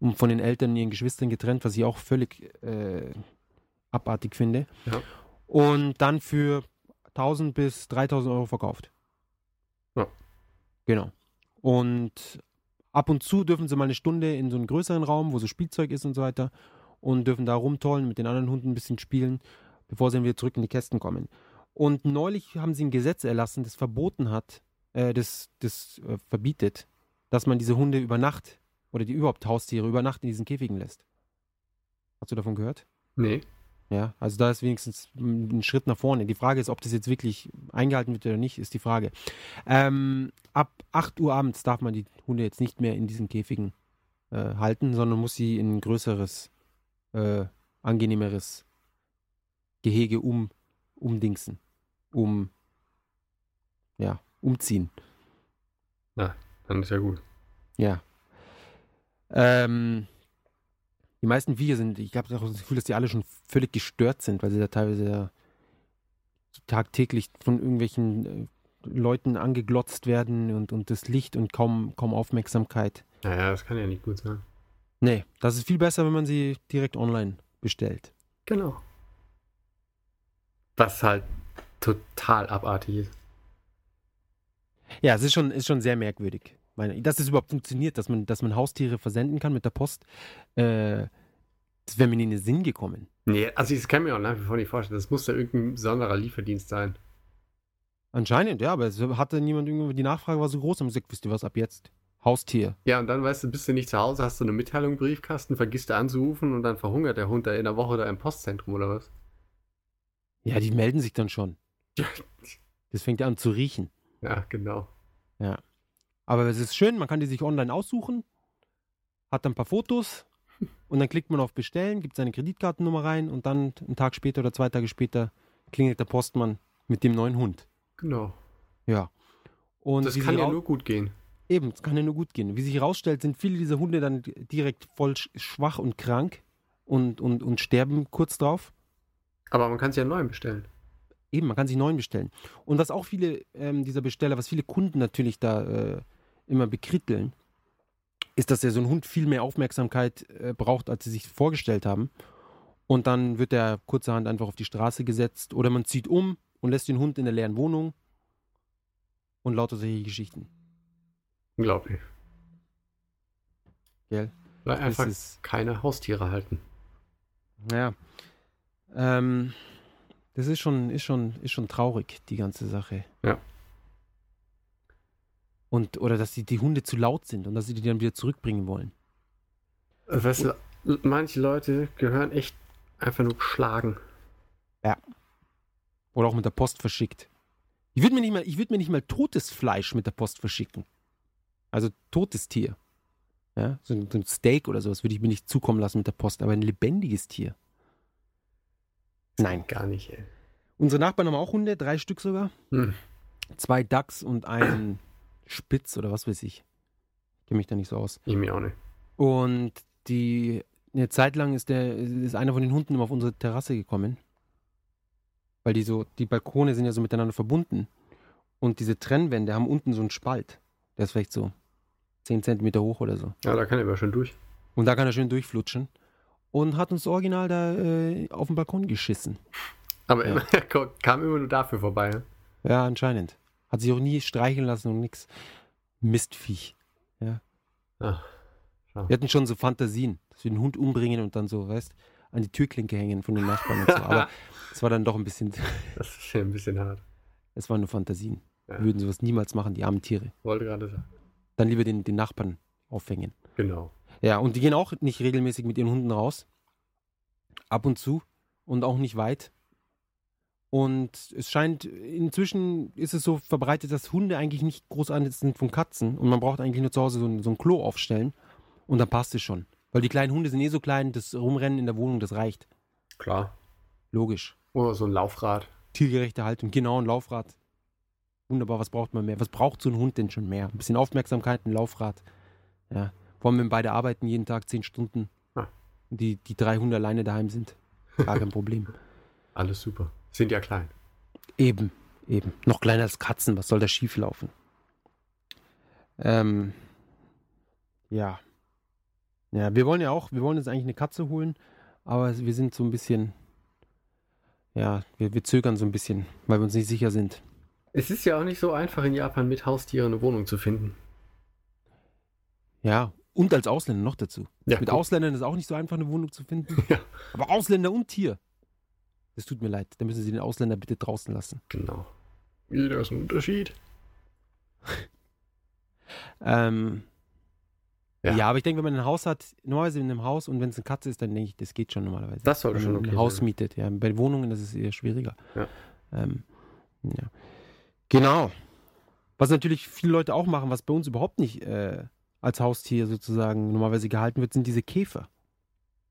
und von den Eltern und ihren Geschwistern getrennt, was ich auch völlig äh, abartig finde. Ja. Und dann für tausend bis dreitausend Euro verkauft. Ja. Genau. Und ab und zu dürfen sie mal eine Stunde in so einen größeren Raum, wo so Spielzeug ist und so weiter, und dürfen da rumtollen, mit den anderen Hunden ein bisschen spielen, bevor sie dann wieder zurück in die Kästen kommen. Und neulich haben sie ein Gesetz erlassen, das verboten hat, äh, das, das äh, verbietet, dass man diese Hunde über Nacht oder die überhaupt Haustiere über Nacht in diesen Käfigen lässt. Hast du davon gehört? Nee. Ja, also da ist wenigstens ein Schritt nach vorne. Die Frage ist, ob das jetzt wirklich eingehalten wird oder nicht, ist die Frage. Ähm, ab acht Uhr abends darf man die Hunde jetzt nicht mehr in diesen Käfigen äh, halten, sondern muss sie in ein größeres Äh, angenehmeres Gehege um, umdingsen, um, ja, umziehen. Na, dann ist ja gut. Ja. Ähm, die meisten Viecher sind, ich habe das Gefühl, dass die alle schon völlig gestört sind, weil sie da teilweise tagtäglich von irgendwelchen äh, Leuten angeglotzt werden und, und das Licht und kaum, kaum Aufmerksamkeit. Naja, das kann ja nicht gut sein. Nee, das ist viel besser, wenn man sie direkt online bestellt. Genau. Was halt total abartig ist. Ja, es ist schon, ist schon sehr merkwürdig. Ich meine, dass es überhaupt funktioniert, dass man, dass man Haustiere versenden kann mit der Post, äh, das wäre mir nie in den Sinn gekommen. Nee, also ich kann mir auch nach wie vor nicht vorstellen, das muss ja irgendein besonderer Lieferdienst sein. Anscheinend, ja, aber es hatte niemand irgendwie, die Nachfrage war so groß, und gesagt, wisst ihr was, ab jetzt? Haustier. Ja, und dann weißt du, bist du nicht zu Hause, hast du eine Mitteilung im Briefkasten, vergisst du anzurufen und dann verhungert der Hund da in der Woche da im Postzentrum oder was? Ja, die melden sich dann schon. Das fängt ja an zu riechen. Ja, genau. Ja. Aber es ist schön, man kann die sich online aussuchen, hat dann ein paar Fotos und dann klickt man auf Bestellen, gibt seine Kreditkartennummer rein und dann einen Tag später oder zwei Tage später klingelt der Postmann mit dem neuen Hund. Genau. Ja. Und das kann ja nur gut gehen. Eben, es kann ja nur gut gehen. Wie sich herausstellt, sind viele dieser Hunde dann direkt voll schwach und krank und, und, und sterben kurz drauf. Aber man kann sich ja einen neuen bestellen. Eben, man kann sich einen neuen bestellen. Und was auch viele ähm, dieser Besteller, was viele Kunden natürlich da äh, immer bekritteln, ist, dass ja so ein Hund viel mehr Aufmerksamkeit äh, braucht, als sie sich vorgestellt haben. Und dann wird er kurzerhand einfach auf die Straße gesetzt oder man zieht um und lässt den Hund in der leeren Wohnung und lauter solche Geschichten. Unglaublich. Gell? Weil einfach keine Haustiere halten. Naja. Ähm, Das ist schon, ist schon, ist schon traurig, die ganze Sache. Ja. Und, oder dass die, die Hunde zu laut sind und dass sie die dann wieder zurückbringen wollen. Weißt du, manche Leute gehören echt einfach nur geschlagen. Ja. Oder auch mit der Post verschickt. Ich würde mir nicht mal, ich würde mir nicht mal totes Fleisch mit der Post verschicken. Also totes Tier. Ja, so ein, so ein Steak oder sowas würde ich mir nicht zukommen lassen mit der Post, aber ein lebendiges Tier. Nein. Gar nicht, ey. Unsere Nachbarn haben auch Hunde, drei Stück sogar. Hm. Zwei Dachs und ein Spitz oder was weiß ich. Ich kenne mich da nicht so aus. Ich mir auch nicht. Und die, eine Zeit lang ist der, ist einer von den Hunden immer auf unsere Terrasse gekommen. Weil die so, die Balkone sind ja so miteinander verbunden. Und diese Trennwände haben unten so einen Spalt. Der ist vielleicht so zehn Zentimeter hoch oder so. Ja, da kann er aber schön durch. Und da kann er schön durchflutschen. Und hat uns original da äh, auf den Balkon geschissen. Aber ja. Er kam immer nur dafür vorbei. Ne? Ja, anscheinend. Hat sich auch nie streicheln lassen und nix. Mistviech. Ja. Ach, wir hatten schon so Fantasien, dass wir den Hund umbringen und dann so, weißt, an die Türklinke hängen von den Nachbarn und so. Aber es war dann doch ein bisschen... Das ist ja ein bisschen hart. Es waren nur Fantasien. Ja. Wir würden sowas niemals machen, die armen Tiere. Wollte gerade sagen. Dann lieber den, den Nachbarn aufhängen. Genau. Ja, und die gehen auch nicht regelmäßig mit ihren Hunden raus. Ab und zu. Und auch nicht weit. Und es scheint, inzwischen ist es so verbreitet, dass Hunde eigentlich nicht groß anders sind von Katzen. Und man braucht eigentlich nur zu Hause so ein, so ein Klo aufstellen. Und dann passt es schon. Weil die kleinen Hunde sind eh so klein, das Rumrennen in der Wohnung, das reicht. Klar. Logisch. Oder so ein Laufrad. Tiergerechte Haltung, genau, ein Laufrad. Wunderbar, was braucht man mehr? Was braucht so ein Hund denn schon mehr? Ein bisschen Aufmerksamkeit, ein Laufrad. Ja. Vor allem, wenn beide arbeiten jeden Tag zehn Stunden. Ah. Die, die drei Hunde alleine daheim sind. Gar kein Problem. Alles super. Sind ja klein. Eben, eben. Noch kleiner als Katzen. Was soll da schief laufen? Ähm, ja. Ja, wir wollen ja auch, wir wollen jetzt eigentlich eine Katze holen, aber wir sind so ein bisschen, ja, wir, wir zögern so ein bisschen, weil wir uns nicht sicher sind. Es ist ja auch nicht so einfach, in Japan mit Haustieren eine Wohnung zu finden. Ja, und als Ausländer noch dazu. Ja, mit gut. Ausländern ist auch nicht so einfach, eine Wohnung zu finden. Ja. Aber Ausländer und Tier. Das tut mir leid. Da müssen Sie den Ausländer bitte draußen lassen. Genau. Jeder ist ein Unterschied. ähm, ja. ja, aber ich denke, wenn man ein Haus hat, normalerweise in einem Haus, und wenn es eine Katze ist, dann denke ich, das geht schon normalerweise. Das sollte schon okay sein. Wenn man ein Haus mietet, ja. Bei Wohnungen, das ist eher schwieriger. Ja. Ähm, ja. Genau. Was natürlich viele Leute auch machen, was bei uns überhaupt nicht äh, als Haustier sozusagen normalerweise gehalten wird, sind diese Käfer.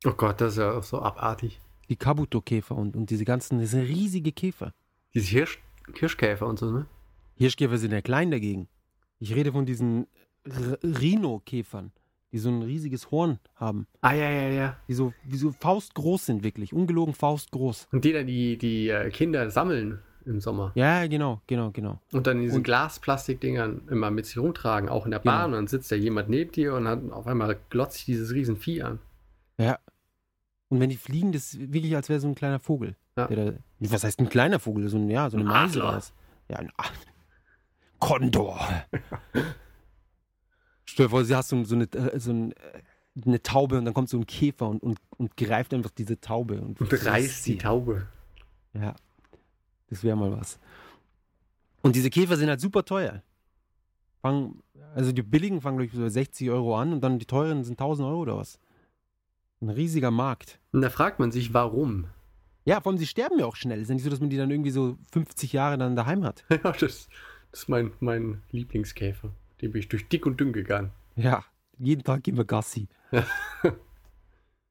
Oh Gott, das ist ja auch so abartig. Die Kabuto-Käfer und, und diese ganzen, das sind riesige Käfer. Diese Hirsch, Hirschkäfer und so, ne? Hirschkäfer sind ja klein dagegen. Ich rede von diesen R- Rhino-Käfern, die so ein riesiges Horn haben. Ah, ja, ja, ja. Die so, die so faustgroß sind, wirklich. Ungelogen faustgroß. Und die dann die, die Kinder sammeln im Sommer. Ja, genau, genau, genau. Und dann diese Glas-Plastik-Dingern immer mit sich rumtragen, auch in der Bahn. Genau. Und dann sitzt da jemand neben dir und hat auf einmal glotzt sich dieses riesen Vieh an. Ja. Und wenn die fliegen, das ist wirklich, als wäre so ein kleiner Vogel. Ja. Der da, was heißt ein kleiner Vogel? So ein, ja, so eine Meise. Ja, ein Adler. Kondor. Stell dir vor, du hast so, so, eine, so eine, eine Taube und dann kommt so ein Käfer und, und, und greift einfach diese Taube. Und, und reißt die, die Taube. Ja, das wäre mal was. Und diese Käfer sind halt super teuer. Fang, also die billigen fangen, glaube ich, so sechzig Euro an und dann die teuren sind tausend Euro oder was. Ein riesiger Markt. Und da fragt man sich, warum? Ja, vor allem, sie sterben ja auch schnell. Ist ja nicht so, dass man die dann irgendwie so fünfzig Jahre dann daheim hat. Ja, das, das ist mein, mein Lieblingskäfer. Den bin ich durch dick und dünn gegangen. Ja, jeden Tag gehen wir Gassi. Ja,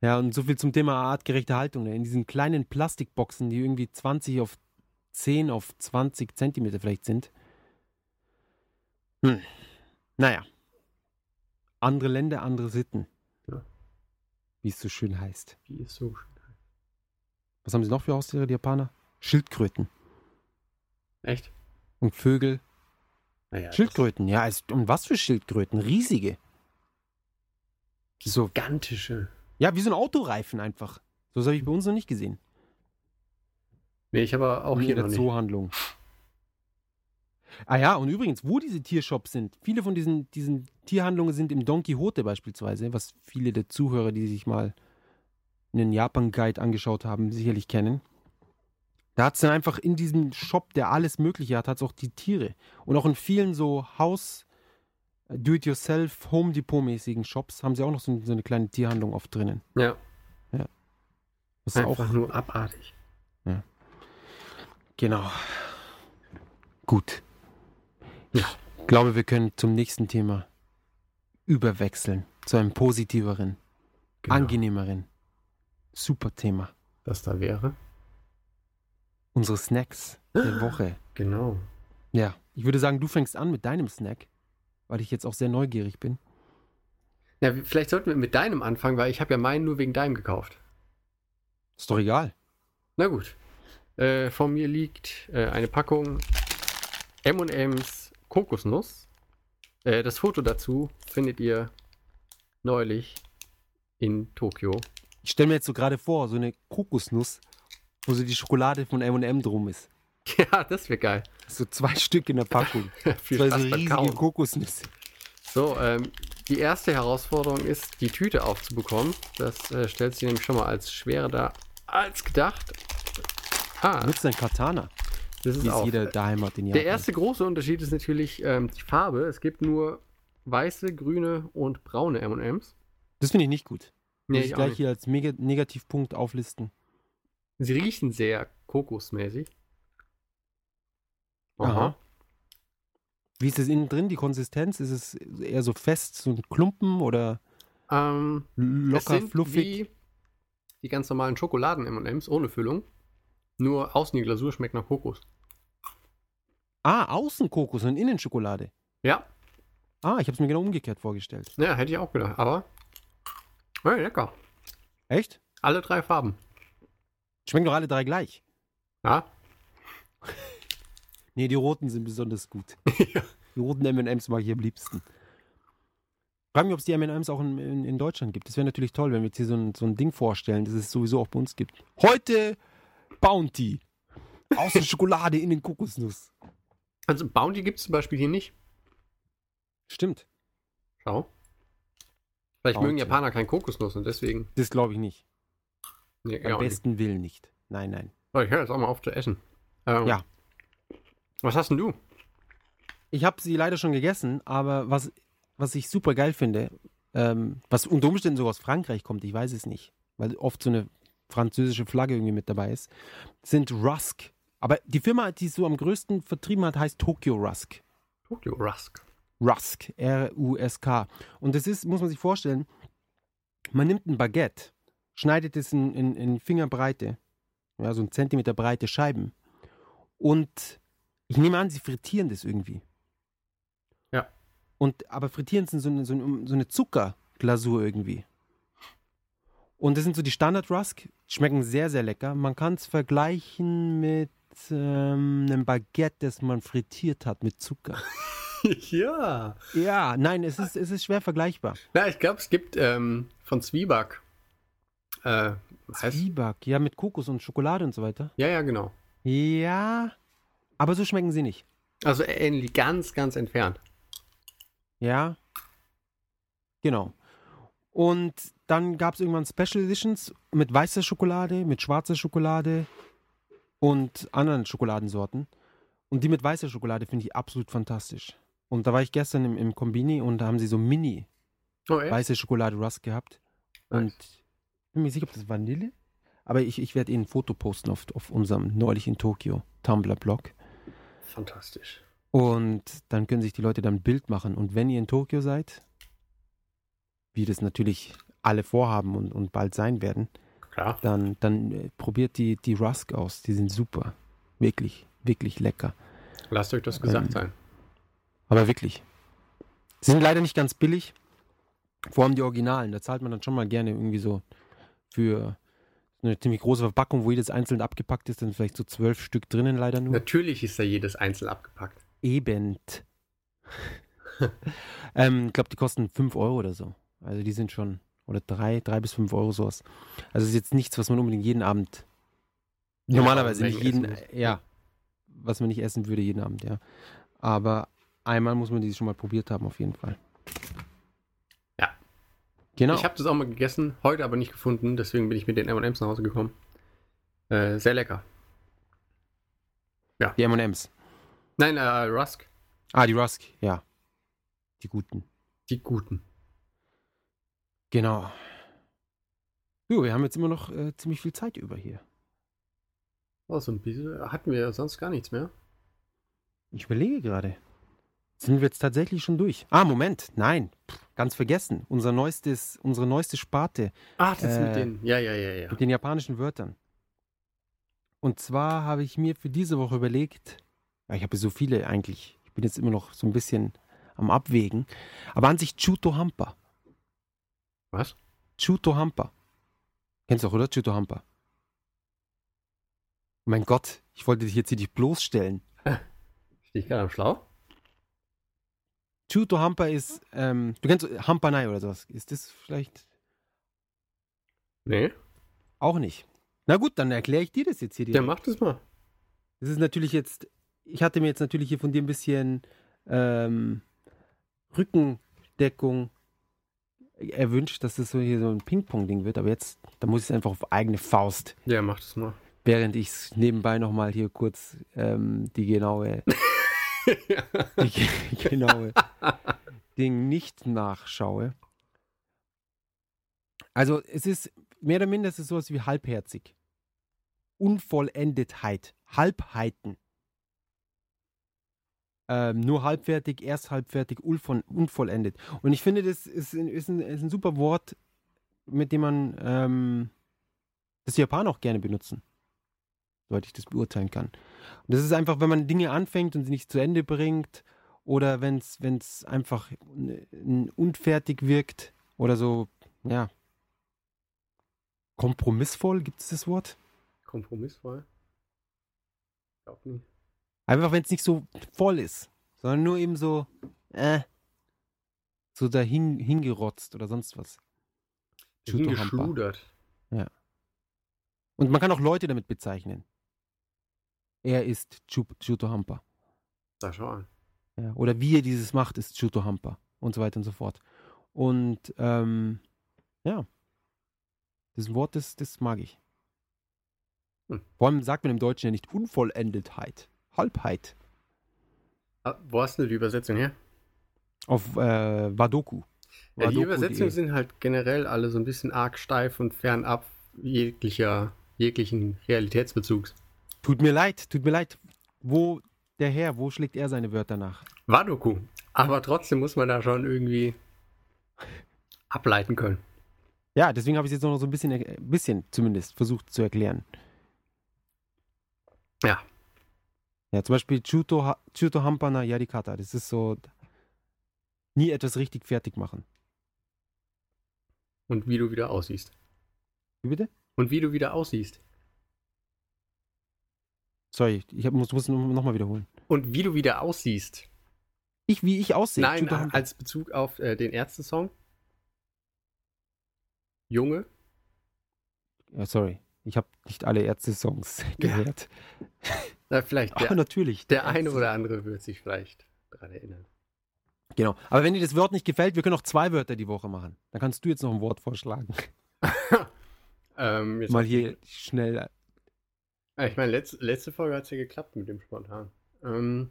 ja, und so viel zum Thema artgerechte Haltung. In diesen kleinen Plastikboxen, die irgendwie zwanzig auf zehn auf zwanzig Zentimeter vielleicht sind. Hm. Naja. Andere Länder, andere Sitten. Wie es so schön heißt. Wie es so schön heißt. Was haben sie noch für Haustiere, die Japaner? Schildkröten. Echt? Und Vögel. Naja, Schildkröten, ja. Also, und was für Schildkröten? Riesige. So gigantische. Ja, wie so ein Autoreifen einfach. So was habe ich bei uns noch nicht gesehen. Nee, ich habe auch hier noch nicht. Zoohandlung. Ah ja, und übrigens, wo diese Tiershops sind, viele von diesen, diesen Tierhandlungen sind im Don Quixote beispielsweise, was viele der Zuhörer, die sich mal einen Japan-Guide angeschaut haben, sicherlich kennen. Da hat es dann einfach in diesem Shop, der alles Mögliche hat, hat es auch die Tiere. Und auch in vielen so Haus, Do-it-yourself, Home-Depot-mäßigen Shops haben sie auch noch so, so eine kleine Tierhandlung oft drinnen. Ja. Ja. Das ist einfach auch nur abartig. Ja. Genau. Gut. Ja. Ich glaube, wir können zum nächsten Thema überwechseln. Zu einem positiveren, genau. angenehmeren, super Thema. Das da wäre? Unsere Snacks der Woche. Genau. Ja, ich würde sagen, du fängst an mit deinem Snack, weil ich jetzt auch sehr neugierig bin. Ja, vielleicht sollten wir mit deinem anfangen, weil ich habe ja meinen nur wegen deinem gekauft. Ist doch egal. Na gut. Äh, vor mir liegt äh, eine Packung M und M's Kokosnuss. Äh, das Foto dazu findet ihr neulich in Tokio. Ich stelle mir jetzt so gerade vor, so eine Kokosnuss, wo so die Schokolade von M und M drum ist. Ja, das wäre geil. So zwei Stück in der Packung. Viel Spaß beim Kauen. So riesige Kokosnüsse. So, ähm, die erste Herausforderung ist, die Tüte aufzubekommen. Das äh, stellt sich nämlich schon mal als schwerer dar als gedacht. Ah. Du nutzt ein Katana. Das ist, ist auch. Jeder daheim hat in Japan. Der erste große Unterschied ist natürlich ähm, die Farbe. Es gibt nur weiße, grüne und braune M und M's. Das finde ich nicht gut. Nee, muss ich gleich hier als Mega- Negativpunkt auflisten. Sie riechen sehr kokosmäßig. Aha. Aha. Wie ist es innen drin, die Konsistenz? Ist es eher so fest, so ein Klumpen oder ähm, locker, fluffig? Wie die ganz normalen Schokoladen-M und M's ohne Füllung. Nur außen die Glasur schmeckt nach Kokos. Ah, außen Kokos und innen Schokolade. Ja. Ah, ich habe es mir genau umgekehrt vorgestellt. Ja, hätte ich auch gedacht, aber hey, lecker. Echt? Alle drei Farben. Schmecken doch alle drei gleich. Ja. Nee, die roten sind besonders gut. Ja. Die roten M und M's mag ich am liebsten. Ich frage mich, ob es die M und M's auch in, in, in Deutschland gibt. Das wäre natürlich toll, wenn wir jetzt hier so ein, so ein Ding vorstellen, das es sowieso auch bei uns gibt. Heute Bounty. Außen Schokolade, innen Kokosnuss. Also Bounty gibt es zum Beispiel hier nicht. Stimmt. Schau. Vielleicht Bounty. Mögen Japaner kein Kokosnuss und deswegen. Das glaube ich nicht. Nee, Am besten nicht. Willen nicht. Nein, nein. Oh, ich höre jetzt auch mal auf zu essen. Ähm, ja. Was hast denn du? Ich habe sie leider schon gegessen, aber was, was ich super geil finde, ähm, was unter Umständen so aus Frankreich kommt, ich weiß es nicht, weil oft so eine französische Flagge irgendwie mit dabei ist, sind Rusk. Aber die Firma, die so am größten vertrieben hat, heißt Tokyo Rusk. Tokyo Rusk. Rusk. R U S K. Und das ist, muss man sich vorstellen, man nimmt ein Baguette, schneidet es in, in, in Fingerbreite, ja, so ein Zentimeter breite Scheiben. Und ich nehme an, sie frittieren das irgendwie. Ja. Und, aber frittieren sind so eine, so eine Zuckerglasur irgendwie. Und das sind so die Standard-Rusk, schmecken sehr, sehr lecker. Man kann es vergleichen mit ähm, einem Baguette, das man frittiert hat mit Zucker. Ja. Ja, nein, es ist, es ist schwer vergleichbar. Ja, ich glaube, es gibt ähm, von Zwieback. Äh, Zwieback, ja, mit Kokos und Schokolade und so weiter. Ja, ja, genau. Ja, aber so schmecken sie nicht. Also ähnlich, ganz, ganz entfernt. Ja, genau. Und dann gab es irgendwann Special Editions mit weißer Schokolade, mit schwarzer Schokolade und anderen Schokoladensorten. Und die mit weißer Schokolade finde ich absolut fantastisch. Und da war ich gestern im, im Kombini und da haben sie so Mini oh, weiße Schokolade Rusk gehabt. Nice. Und ich bin mir sicher, ob das Vanille? Aber ich, ich werde Ihnen ein Foto posten auf, auf unserem neulich in Tokio Tumblr-Blog. Fantastisch. Und dann können sich die Leute dann ein Bild machen. Und wenn ihr in Tokio seid, wie das natürlich alle vorhaben und, und bald sein werden, klar. Dann, dann äh, probiert die, die Rusk aus. Die sind super. Wirklich, wirklich lecker. Lasst euch das gesagt ähm, sein. Aber wirklich. Sie sind leider nicht ganz billig. Vor allem die Originalen. Da zahlt man dann schon mal gerne irgendwie so für eine ziemlich große Verpackung, wo jedes einzeln abgepackt ist, dann vielleicht so zwölf Stück drinnen leider nur. Natürlich ist da jedes einzeln abgepackt. Eben. ähm, ich glaube, die kosten fünf Euro oder so. Also die sind schon, oder drei, drei bis fünf Euro sowas. Also ist jetzt nichts, was man unbedingt jeden Abend, ja, normalerweise nicht jeden, ja, was man nicht essen würde jeden Abend, ja. Aber einmal muss man die schon mal probiert haben, auf jeden Fall. Ja. Genau. Ich habe das auch mal gegessen, heute aber nicht gefunden, deswegen bin ich mit den M und M's nach Hause gekommen. Äh, sehr lecker. Ja. Die M und M's. Nein, äh, Rusk. Ah, die Rusk, ja. Die guten. Die guten. Genau. Jo, wir haben jetzt immer noch äh, ziemlich viel Zeit über hier. Oh, so ein bisschen hatten wir sonst gar nichts mehr. Ich überlege gerade. Sind wir jetzt tatsächlich schon durch? Ah, Moment, nein, Pff, ganz vergessen. Unser neuestes, unsere neueste Sparte. Ach, das äh, mit den, ja, ja, ja, ja. Mit den japanischen Wörtern. Und zwar habe ich mir für diese Woche überlegt, ja, ich habe so viele eigentlich, ich bin jetzt immer noch so ein bisschen am Abwägen, aber an sich Chutohampa. Was? Chutohampa. Kennst du doch, oder? Chutohampa. Mein Gott, ich wollte dich jetzt hier nicht bloßstellen. Stehe ich gerade am Schlauch? Chutohampa ist, ähm, du kennst Hampanai oder sowas. Ist das vielleicht? Nee. Auch nicht. Na gut, dann erkläre ich dir das jetzt hier. Ja, mach das mal. Das ist natürlich jetzt, ich hatte mir jetzt natürlich hier von dir ein bisschen ähm, Rückendeckung erwünscht, dass das so hier so ein Ping-Pong-Ding wird, aber jetzt, da muss ich es einfach auf eigene Faust. Ja, mach das mal. Während ich es nebenbei nochmal hier kurz ähm, die genaue die genaue Ding nicht nachschaue. Also es ist mehr oder minder, es ist sowas wie halbherzig. Unvollendetheit. Halbheiten. Ähm, nur halbfertig, erst halbfertig, unvollendet. Und ich finde, das ist, ist, ein, ist ein super Wort, mit dem man ähm, das Japaner auch gerne benutzen. Soweit ich das beurteilen kann. Und das ist einfach, wenn man Dinge anfängt und sie nicht zu Ende bringt oder wenn es einfach unfertig wirkt oder so, ja. Kompromissvoll, gibt es das Wort? Kompromissvoll? Ich glaube nicht. Einfach, wenn es nicht so voll ist, sondern nur eben so, äh, so dahin hingerotzt oder sonst was. Hingeschludert. Ja. Und man kann auch Leute damit bezeichnen. Er ist Chutohampa. Da schau an. Ja, oder wie er dieses macht, ist Chutohampa. Und so weiter und so fort. Und, ähm, ja. Das Wort, das, das mag ich. Hm. Vor allem sagt man im Deutschen ja nicht Unvollendetheit. Halbheit. Ah, wo hast du die Übersetzung her? Auf äh, Wadoku. Ja, die Übersetzungen sind halt generell alle so ein bisschen arg steif und fernab jeglicher, jeglichen Realitätsbezugs. Tut mir leid, tut mir leid. Wo der Herr, wo schlägt er seine Wörter nach? Wadoku. Aber trotzdem muss man da schon irgendwie ableiten können. Ja, deswegen habe ich es jetzt noch so ein bisschen, ein bisschen zumindest versucht zu erklären. Ja. Ja, zum Beispiel Chuto, Chutohampa na Yarikata. Das ist so, nie etwas richtig fertig machen. Und wie du wieder aussiehst. Wie bitte? Und wie du wieder aussiehst. Sorry, ich hab, muss, muss nochmal wiederholen. Und wie du wieder aussiehst. Ich, wie ich aussehe? Nein, Chutohampa. Als Bezug auf äh, den Ärzte-Song. Junge? Ja, sorry, ich habe nicht alle Ärzte-Songs gehört. Ja. Na, vielleicht. Der, aber natürlich. Der, der eine oder andere wird sich vielleicht daran erinnern. Genau, aber wenn dir das Wort nicht gefällt, wir können auch zwei Wörter die Woche machen. Dann kannst du jetzt noch ein Wort vorschlagen. ähm, jetzt Mal hier ich... schnell. Ich meine, letzte, letzte Folge hat es ja geklappt mit dem Spontan. Ähm...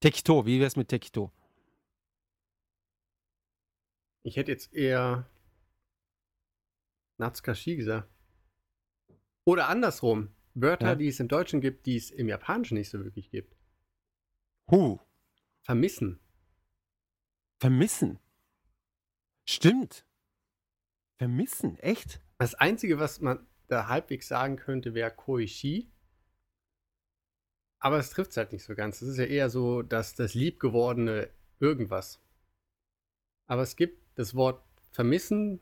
Tekito, wie wär's mit Tekito? Ich hätte jetzt eher Natsukashi gesagt. Oder andersrum. Wörter, ja, die es im Deutschen gibt, die es im Japanischen nicht so wirklich gibt. Huh. Vermissen. Vermissen? Stimmt. Vermissen, echt? Das Einzige, was man da halbwegs sagen könnte, wäre Koishi. Aber es trifft es halt nicht so ganz. Es ist ja eher so, dass das liebgewordene irgendwas. Aber es gibt das Wort vermissen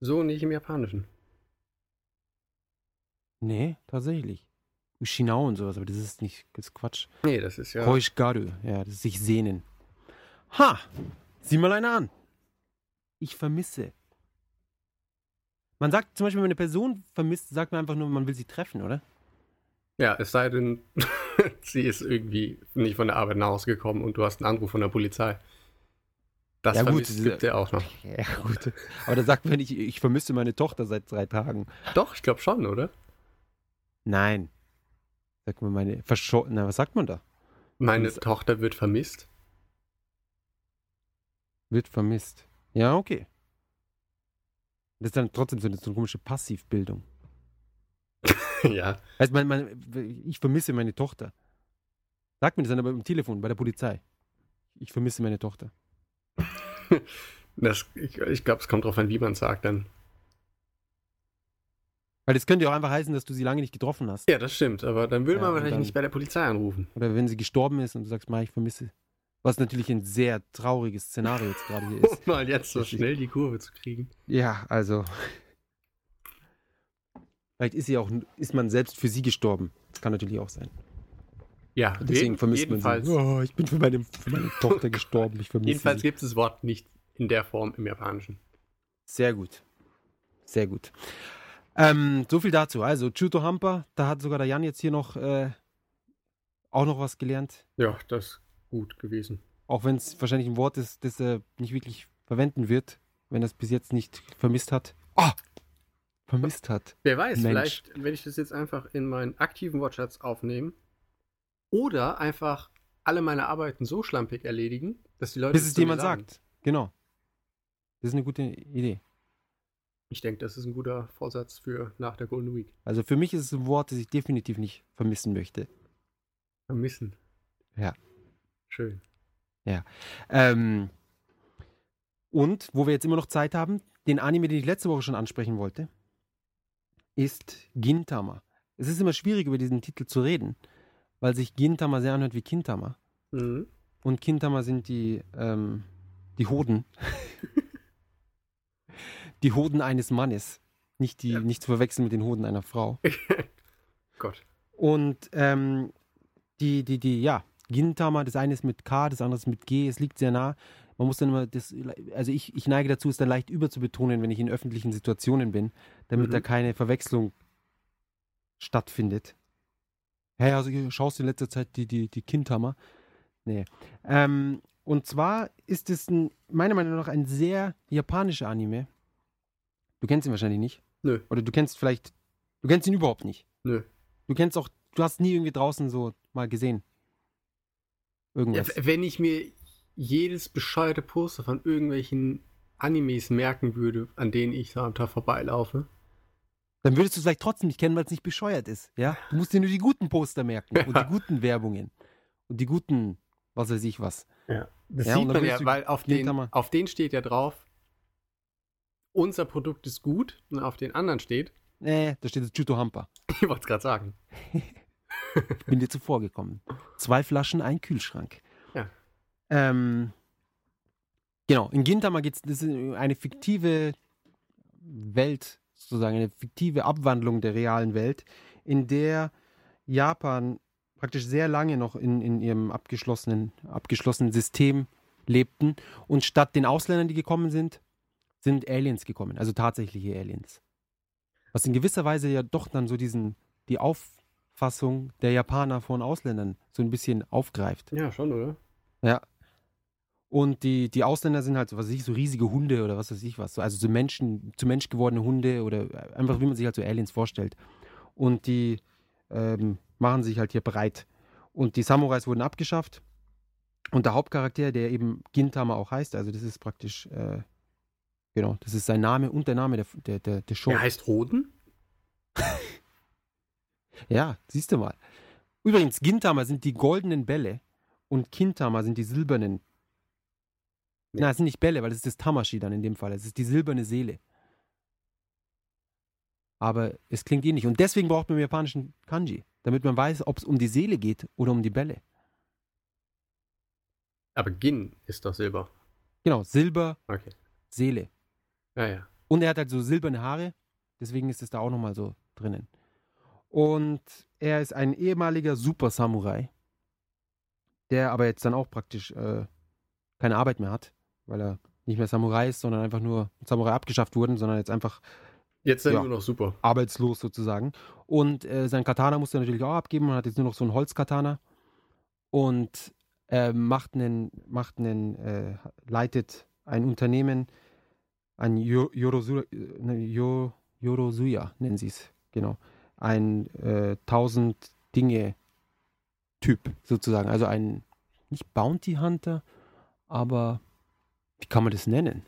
so nicht im Japanischen. Nee, tatsächlich. Ushinao und sowas, aber das ist nicht, das ist Quatsch. Nee, das ist ja... Koishigaru, ja, das ist sich sehnen. Ha! Sieh mal einer an. Ich vermisse. Man sagt zum Beispiel, wenn man eine Person vermisst, sagt man einfach nur, man will sie treffen, oder? Ja, es sei denn, sie ist irgendwie nicht von der Arbeit nach Hause gekommen und du hast einen Anruf von der Polizei. Das ja, vermisst, gut, gibt es ja auch noch. Ja, gut. Aber da sagt man nicht, ich vermisse meine Tochter seit drei Tagen. Doch, ich glaube schon, oder? Nein. Sag mal, meine Verscho- Na, was sagt man da? Meine was? Tochter wird vermisst. Wird vermisst. Ja, okay. Das ist dann trotzdem so eine, so eine komische Passivbildung. Ja. Also man, man, ich vermisse meine Tochter. Sag mir das dann aber im Telefon, bei der Polizei. Ich vermisse meine Tochter. Das, ich ich glaube, es kommt drauf an, wie man es sagt dann. Weil das könnte ja auch einfach heißen, dass du sie lange nicht getroffen hast. Ja, das stimmt, aber dann würde ja, man wahrscheinlich dann nicht bei der Polizei anrufen. Oder wenn sie gestorben ist und du sagst, Ma, ich vermisse. Was natürlich ein sehr trauriges Szenario jetzt gerade hier ist. Um mal jetzt so schnell die Kurve zu kriegen. Ja, also. Vielleicht ist sie auch, ist man selbst für sie gestorben. Das kann natürlich auch sein. Ja, und deswegen jeden, vermisst jedenfalls. Man sie. Oh, ich bin für meine, für meine Tochter gestorben. Ich vermisse jedenfalls gibt es das Wort nicht in der Form im Japanischen. Sehr gut. Sehr gut. Ähm, so viel dazu. Also, Chuto Hampa, da hat sogar der Jan jetzt hier noch äh, auch noch was gelernt. Ja, das ist gut gewesen. Auch wenn es wahrscheinlich ein Wort ist, das er nicht wirklich verwenden wird, wenn er es bis jetzt nicht vermisst hat. Oh! Vermisst hat. Wer weiß, Mensch. Vielleicht, wenn ich das jetzt einfach in meinen aktiven Wortschatz aufnehme oder einfach alle meine Arbeiten so schlampig erledigen, dass die Leute. Bis es jemand sagt. Genau. Das ist eine gute Idee. Ich denke, das ist ein guter Vorsatz für nach der Golden Week. Also für mich ist es ein Wort, das ich definitiv nicht vermissen möchte. Vermissen. Ja. Schön. Ja. Ähm, und, wo wir jetzt immer noch Zeit haben, den Anime, den ich letzte Woche schon ansprechen wollte, ist Gintama. Es ist immer schwierig, über diesen Titel zu reden, weil sich Gintama sehr anhört wie Kintama. Mhm. Und Kintama sind die, ähm, die Hoden. Die Hoden eines Mannes. Nicht, die, ja. nicht zu verwechseln mit den Hoden einer Frau. Gott. Und ähm, die, die, die, ja, Gintama, das eine ist mit K, das andere ist mit G, es liegt sehr nah. Man muss dann immer, das, also ich, ich neige dazu, es dann leicht überzubetonen, wenn ich in öffentlichen Situationen bin, damit mhm. da keine Verwechslung stattfindet. Hey, also schaust du in letzter Zeit die, die, die Kintama? Nee. Ähm, und zwar ist es ein, meiner Meinung nach ein sehr japanischer Anime. Du kennst ihn wahrscheinlich nicht. Nö. Oder du kennst vielleicht, du kennst ihn überhaupt nicht. Nö. Du kennst auch, du hast nie irgendwie draußen so mal gesehen. Irgendwas. Ja, wenn ich mir jedes bescheuerte Poster von irgendwelchen Animes merken würde, an denen ich so am Tag vorbeilaufe. Dann würdest du es vielleicht trotzdem nicht kennen, weil es nicht bescheuert ist. Ja? Du musst dir nur die guten Poster merken ja. und die guten Werbungen und die guten, was weiß ich was. Ja. Das ja, sieht man ja, weil auf den, auf den steht ja drauf, unser Produkt ist gut und auf den anderen steht. Nee, da steht das Chuto Hampa. Ich wollte es gerade sagen. Ich bin dir zuvorgekommen. Zwei Flaschen, ein Kühlschrank. Ja. Ähm, genau, in Gintama geht es um eine fiktive Welt, sozusagen eine fiktive Abwandlung der realen Welt, in der Japan praktisch sehr lange noch in, in ihrem abgeschlossenen, abgeschlossenen System lebten und statt den Ausländern, die gekommen sind, sind Aliens gekommen, also tatsächliche Aliens. Was in gewisser Weise ja doch dann so diesen, die Auffassung der Japaner von Ausländern so ein bisschen aufgreift. Ja, schon, oder? Ja. Und die, die Ausländer sind halt so, was weiß ich, so riesige Hunde oder was weiß ich was. Also so Menschen, zu Mensch gewordene Hunde oder einfach wie man sich halt so Aliens vorstellt. Und die ähm, machen sich halt hier breit. Und die Samurais wurden abgeschafft. Und der Hauptcharakter, der eben Gintama auch heißt, also das ist praktisch, äh, genau, das ist sein Name und der Name der, der, der, der Show. Der heißt Roden? Ja, siehst du mal. Übrigens, Gintama sind die goldenen Bälle und Kintama sind die silbernen. Nee. Na, es sind nicht Bälle, weil das ist das Tamashi dann in dem Fall. Es ist die silberne Seele. Aber es klingt ähnlich. Und deswegen braucht man im japanischen Kanji, damit man weiß, ob es um die Seele geht oder um die Bälle. Aber Gin ist doch Silber. Genau, Silber, okay. Seele. Ja, ja. Und er hat halt so silberne Haare, deswegen ist es da auch nochmal so drinnen. Und er ist ein ehemaliger Super-Samurai, der aber jetzt dann auch praktisch äh, keine Arbeit mehr hat, weil er nicht mehr Samurai ist, sondern einfach nur Samurai abgeschafft wurden, sondern jetzt einfach jetzt ja, nur noch super arbeitslos sozusagen. Und äh, sein Katana musste er natürlich auch abgeben und hat jetzt nur noch so ein Holzkatana und äh, macht einen, macht einen äh, leitet ein Unternehmen, ein Yo- Yorosuya, Yo- Yorosuya nennen sie es, genau, ein äh, tausend Dinge-Typ sozusagen. Also ein, nicht Bounty Hunter, aber wie kann man das nennen?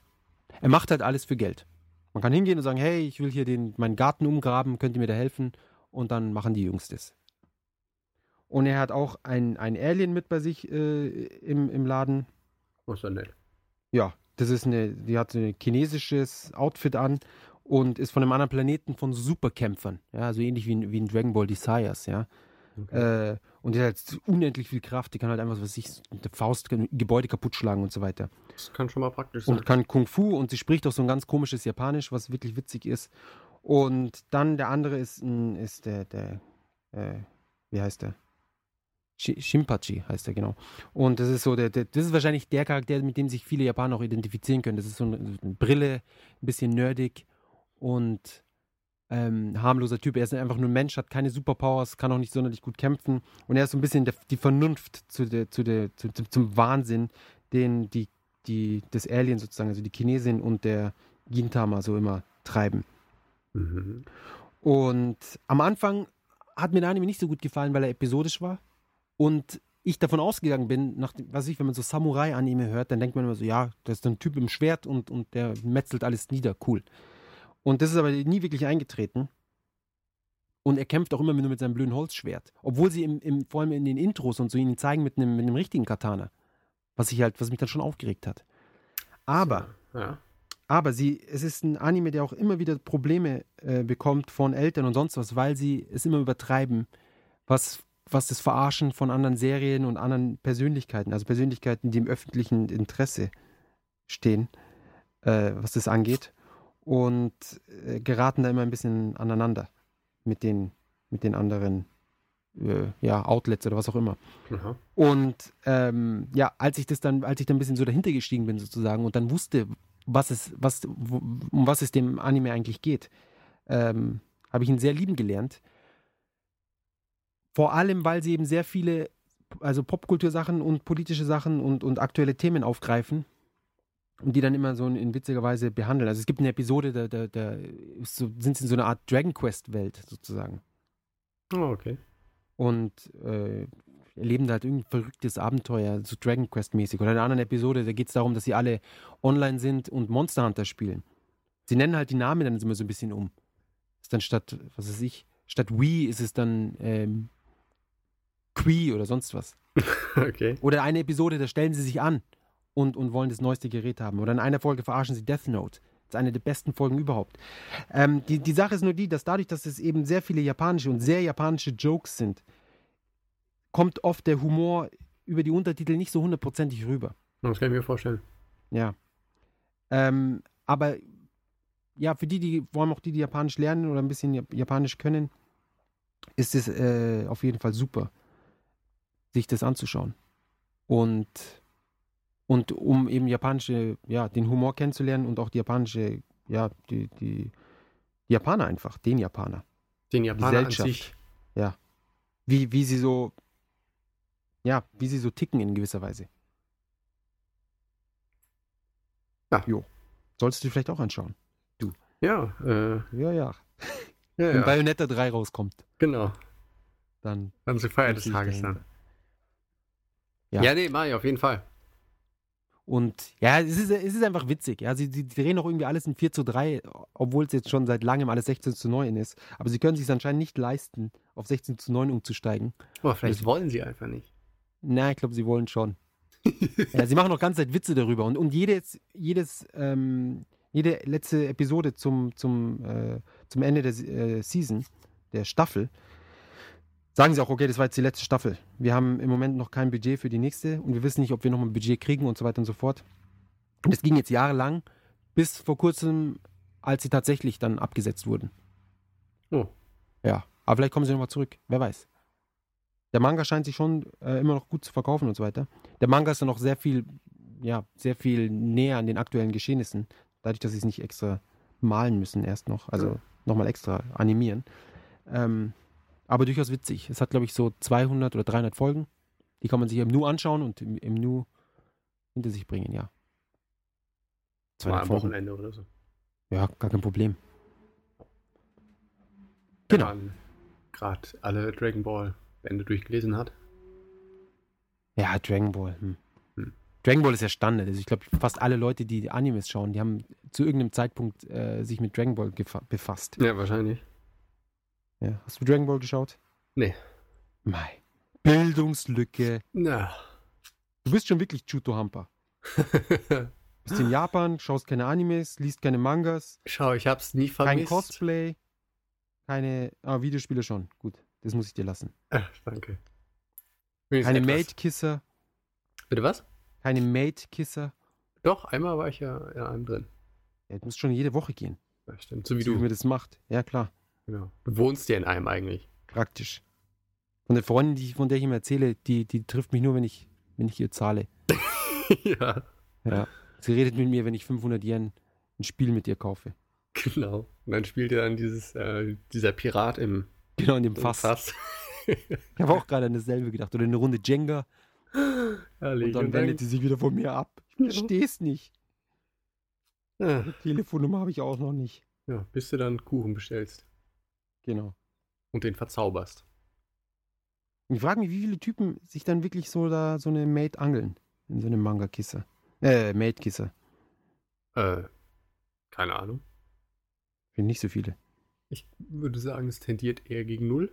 Er macht halt alles für Geld. Man kann hingehen und sagen, hey, ich will hier den, meinen Garten umgraben, könnt ihr mir da helfen? Und dann machen die Jungs das. Und er hat auch ein, ein Alien mit bei sich äh, im, im Laden. Was er nett. Ja, das ist eine, die hat ein chinesisches Outfit an und ist von einem anderen Planeten von Superkämpfern. Ja, also ähnlich wie in, wie in Dragon Ball Desires, ja. Okay. Äh, und die hat halt unendlich viel Kraft, die kann halt einfach, was weiß ich, mit der Faust Gebäude kaputt schlagen und so weiter. Das kann schon mal praktisch sein. Und kann Kung Fu und sie spricht auch so ein ganz komisches Japanisch, was wirklich witzig ist. Und dann der andere ist, ist der, der äh, wie heißt der? Shinpachi heißt er, genau. Und das ist so, der, der, das ist wahrscheinlich der Charakter, mit dem sich viele Japaner auch identifizieren können. Das ist so eine, eine Brille, ein bisschen nerdig und ähm, harmloser Typ. Er ist einfach nur ein Mensch, hat keine Superpowers, kann auch nicht sonderlich gut kämpfen. Und er ist so ein bisschen der, die Vernunft zu der, zu der, zu, zu, zum Wahnsinn, den die, die, das Alien sozusagen, also die Chinesin und der Gintama so immer treiben. Mhm. Und am Anfang hat mir der Anime nicht so gut gefallen, weil er episodisch war. Und ich davon ausgegangen bin, nach, was ich, wenn man so Samurai-Anime hört, dann denkt man immer so, ja, das ist ein Typ im Schwert und, und der metzelt alles nieder, cool. Und das ist aber nie wirklich eingetreten. Und er kämpft auch immer nur mit seinem blöden Holzschwert. Obwohl sie im, im, vor allem in den Intros und so ihn zeigen mit einem, mit einem richtigen Katana. Was ich halt, was mich dann schon aufgeregt hat. Aber, ja. aber sie, es ist ein Anime, der auch immer wieder Probleme äh, bekommt von Eltern und sonst was, weil sie es immer übertreiben, was... was das Verarschen von anderen Serien und anderen Persönlichkeiten, also Persönlichkeiten, die im öffentlichen Interesse stehen, äh, was das angeht, und äh, geraten da immer ein bisschen aneinander mit den, mit den anderen äh, ja, Outlets oder was auch immer. Aha. Und ähm, ja, als ich das dann, als ich dann ein bisschen so dahinter gestiegen bin sozusagen und dann wusste, was es, was, wo, um was es dem Anime eigentlich geht, ähm, habe ich ihn sehr lieben gelernt. Vor allem, weil sie eben sehr viele, also Popkultursachen und politische Sachen und, und aktuelle Themen aufgreifen und die dann immer so in, in witziger Weise behandeln. Also es gibt eine Episode, da, da, da so, sind sie in so einer Art Dragon Quest Welt sozusagen. Oh, okay. Und äh, erleben da halt irgendein verrücktes Abenteuer, so Dragon Quest mäßig. Oder in einer anderen Episode, da geht es darum, dass sie alle online sind und Monster Hunter spielen. Sie nennen halt die Namen dann immer so ein bisschen um. Ist dann statt, was weiß ich, statt Wii ist es dann, ähm, Cree oder sonst was. Okay. Oder eine Episode, da stellen sie sich an und, und wollen das neueste Gerät haben. Oder in einer Folge verarschen sie Death Note. Das ist eine der besten Folgen überhaupt. Ähm, die, die Sache ist nur die, dass dadurch, dass es eben sehr viele japanische und sehr japanische Jokes sind, kommt oft der Humor über die Untertitel nicht so hundertprozentig rüber. Das kann ich mir vorstellen. Ja. Ähm, aber ja, für die, die, vor allem auch die, die Japanisch lernen oder ein bisschen Japanisch können, ist es äh, auf jeden Fall super, sich das anzuschauen. Und, und um eben japanische, ja, den Humor kennenzulernen und auch die japanische, ja, die, die Japaner einfach, den Japaner. Den Japaner an sich. Ja. Wie, wie sie so, ja, wie sie so ticken in gewisser Weise. Ja. Jo. Solltest du vielleicht auch anschauen. Du. Ja. Äh, ja, ja. ja, Wenn ja. Bayonetta drei rauskommt. Genau. Dann haben sie Feier des Tages dann. Ja. ja, nee, mach ich auf jeden Fall. Und ja, es ist, es ist einfach witzig. Ja, sie, sie drehen auch irgendwie alles in vier zu drei, obwohl es jetzt schon seit langem alles sechzehn zu neun ist. Aber sie können es sich anscheinend nicht leisten, auf sechzehn zu neun umzusteigen. Aber vielleicht das, wollen sie einfach nicht. Na, ich glaube, sie wollen schon. ja, sie machen auch ganze Zeit Witze darüber. Und, und jedes, jedes, ähm, jede letzte Episode zum, zum, äh, zum Ende der äh, Season, der Staffel, sagen sie auch, okay, das war jetzt die letzte Staffel. Wir haben im Moment noch kein Budget für die nächste und wir wissen nicht, ob wir nochmal ein Budget kriegen und so weiter und so fort. Und das ging jetzt jahrelang, bis vor kurzem, als sie tatsächlich dann abgesetzt wurden. Oh. Ja, aber vielleicht kommen sie nochmal zurück, wer weiß. Der Manga scheint sich schon äh, immer noch gut zu verkaufen und so weiter. Der Manga ist dann auch sehr viel, ja, sehr viel näher an den aktuellen Geschehnissen, dadurch, dass sie es nicht extra malen müssen erst noch, also ja. nochmal extra animieren. Ähm, Aber durchaus witzig. Es hat, glaube ich, so zweihundert oder dreihundert Folgen. Die kann man sich im Nu anschauen und im, im Nu hinter sich bringen, ja. Mal am Wochenende oder so. Ja, gar kein Problem. Genau. Gerade alle Dragon Ball Ende durchgelesen hat? Ja, Dragon Ball. Hm. Hm. Dragon Ball ist ja Standard. Also ich glaube, fast alle Leute, die Animes schauen, die haben zu irgendeinem Zeitpunkt äh, sich mit Dragon Ball gefa- befasst. Ja, wahrscheinlich. Ja. Hast du Dragon Ball geschaut? Nee. Mei. Bildungslücke. Na. Du bist schon wirklich Chutohampa. Bist in Japan, schaust keine Animes, liest keine Mangas. Schau, ich hab's nie vermisst. Kein Cosplay, keine ah, Videospiele schon. Gut, das muss ich dir lassen. Ach, danke. Keine Maid-Kisser. Bitte was? Keine Maid-Kisser. Doch, einmal war ich ja in einem drin. Ja, du musst schon jede Woche gehen. Ja, stimmt, so wie du. So wie man das macht, ja klar. Genau. Du wohnst ja in einem eigentlich. Praktisch. Von der Freundin, die, von der ich ihm erzähle, die, die trifft mich nur, wenn ich, wenn ich ihr zahle. Ja. Ja. Sie redet mit mir, wenn ich fünfhundert Yen ein Spiel mit ihr kaufe. Genau. Und dann spielt ihr dann dieses, äh, dieser Pirat im Genau, in dem Fass. Fass. Ich habe auch gerade an dasselbe gedacht. Oder eine Runde Jenga. Herrlich. Und dann wendet sie sich wieder von mir ab. Ich verstehe es nicht. Ja. Die Telefonnummer habe ich auch noch nicht. Ja, bis du dann Kuchen bestellst. Genau. Und den verzauberst. Ich frage mich, wie viele Typen sich dann wirklich so da so eine Maid angeln. In so einem Manga-Kisse. Äh, Maid-Kisse. Äh, keine Ahnung. Bin nicht so viele. Ich würde sagen, es tendiert eher gegen null.